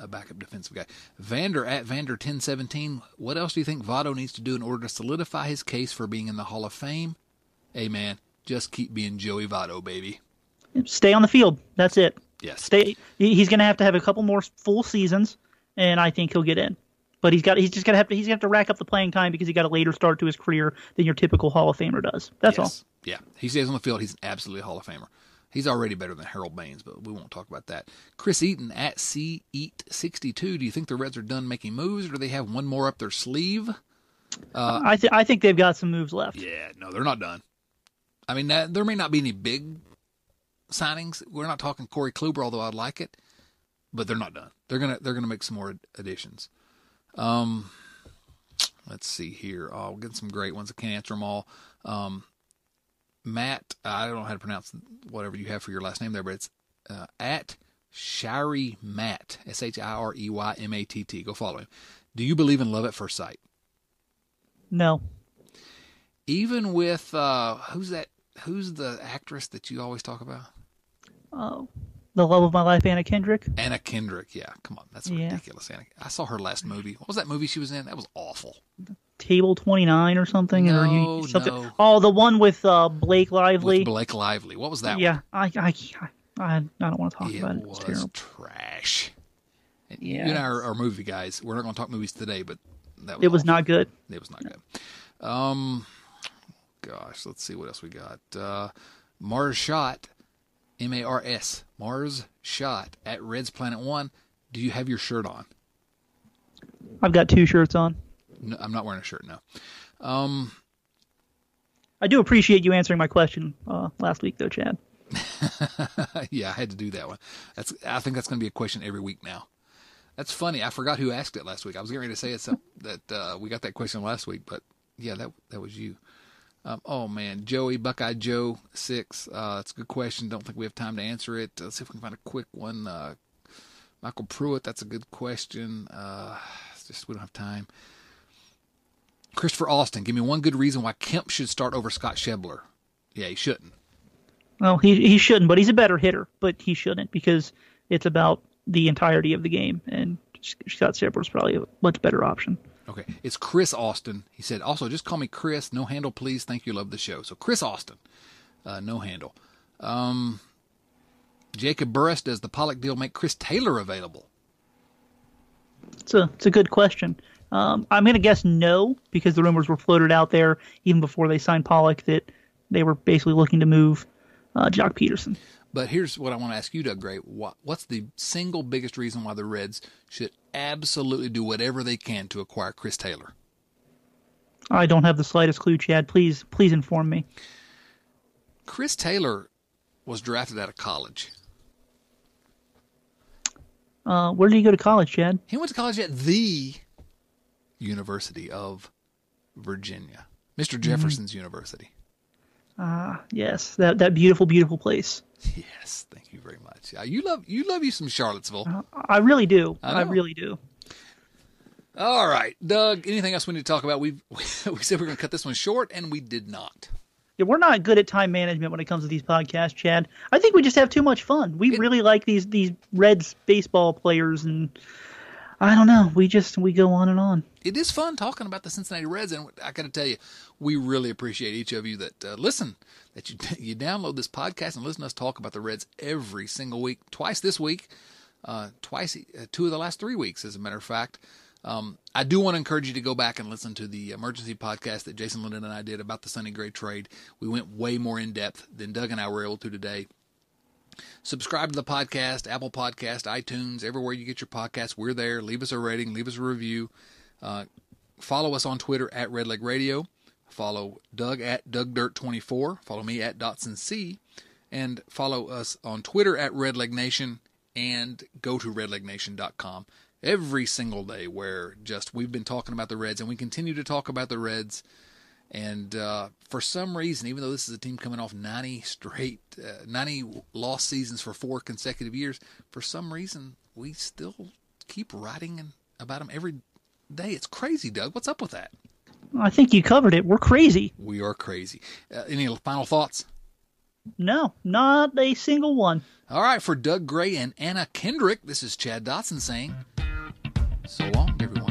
a backup defensive guy. Vander at Vander1017. What else do you think Votto needs to do in order to solidify his case for being in the Hall of Fame? Hey man, just keep being Joey Votto, baby. Stay on the field. That's it. Yes. He's going to have a couple more full seasons, and I think he'll get in. But he's going to have to rack up the playing time because he got a later start to his career than your typical Hall of Famer does. That's all. Yeah, he stays on the field. He's absolutely a Hall of Famer. He's already better than Harold Baines, but we won't talk about that. Chris Eaton at CEat62. Do you think the Reds are done making moves, or do they have one more up their sleeve? I think they've got some moves left. Yeah, no, they're not done. I mean, there may not be any big signings. We're not talking Corey Kluber, although I'd like it, but they're not done. They're gonna make some more additions. Let's see here. I'll get some great ones. I can't answer them all. Matt, I don't know how to pronounce whatever you have for your last name there, but it's at Shirey Matt, Shireymatt. Go follow him. Do you believe in love at first sight? No. Even with who's that? Who's the actress that you always talk about? Oh, the love of my life, Anna Kendrick. Anna Kendrick, yeah. Come on, that's ridiculous. Anna. I saw her last movie. What was that movie she was in? That was awful. Table 29 or something? No, no. Oh, the one with Blake Lively. With Blake Lively. What was that one? Yeah, I don't want to talk about it. It was terrible. Trash. And you and I are movie guys. We're not going to talk movies today, but that was not good. It was not good. Gosh, let's see what else we got. Mars Shot, M-A-R-S, Mars Shot, at Reds Planet One. Do you have your shirt on? I've got two shirts on. No, I'm not wearing a shirt, no. I do appreciate you answering my question last week, though, Chad. Yeah, I had to do that one. I think that's going to be a question every week now. That's funny. I forgot who asked it last week. I was getting ready to say it's that we got that question last week, but, yeah, that was you. Oh, man, Joey, Buckeye Joe, 6. That's a good question. Don't think we have time to answer it. Let's see if we can find a quick one. Michael Pruitt, that's a good question. We don't have time. Christopher Austin, give me one good reason why Kemp should start over Scott Schebler. Yeah, he shouldn't. Well, he shouldn't, but he's a better hitter. But he shouldn't, because it's about the entirety of the game, and Scott Schebler is probably a much better option. Okay, it's Chris Austin. He said, also, just call me Chris. No handle, please. Thank you. Love the show. So Chris Austin, no handle. Jacob Burris, does the Pollock deal make Chris Taylor available? It's a good question. I'm going to guess no, because the rumors were floated out there even before they signed Pollock that they were basically looking to move Joc Pederson. But here's what I want to ask you, Doug Gray. What's the single biggest reason why the Reds should absolutely do whatever they can to acquire Chris Taylor? I don't have the slightest clue, Chad. Please inform me. Chris Taylor was drafted out of college. Where did he go to college, Chad? He went to college at the University of Virginia, Mr. Jefferson's University. Yes, that beautiful, beautiful place. Yes, thank you very much. You love you some Charlottesville. I really do. I really do. All right, Doug. Anything else we need to talk about? We said we were going to cut this one short, and we did not. Yeah, we're not good at time management when it comes to these podcasts, Chad. I think we just have too much fun. We really like these Reds baseball players, and I don't know. We go on and on. It is fun talking about the Cincinnati Reds, and I got to tell you, we really appreciate each of you that listen, that you download this podcast and listen to us talk about the Reds every single week, twice this week, twice 2 of the last 3 weeks, as a matter of fact. I do want to encourage you to go back and listen to the emergency podcast that Jason Linden and I did about the Sonny Gray trade. We went way more in depth than Doug and I were able to today. Subscribe to the podcast, Apple Podcast, iTunes, everywhere you get your podcasts. We're there. Leave us a rating. Leave us a review. Follow us on Twitter at Red Leg Radio. Follow Doug at DougDirt24. Follow me at DotsonC. And follow us on Twitter at Red Leg Nation. And go to RedLegNation.com. Every single day where we've been talking about the Reds, and we continue to talk about the Reds. And for some reason, even though this is a team coming off 90 loss seasons for 4 consecutive years, for some reason, we still keep writing about them every day. It's crazy, Doug. What's up with that? I think you covered it. We're crazy. We are crazy. Any final thoughts? No, not a single one. All right. For Doug Gray and Anna Kendrick, this is Chad Dotson saying... so long, everyone.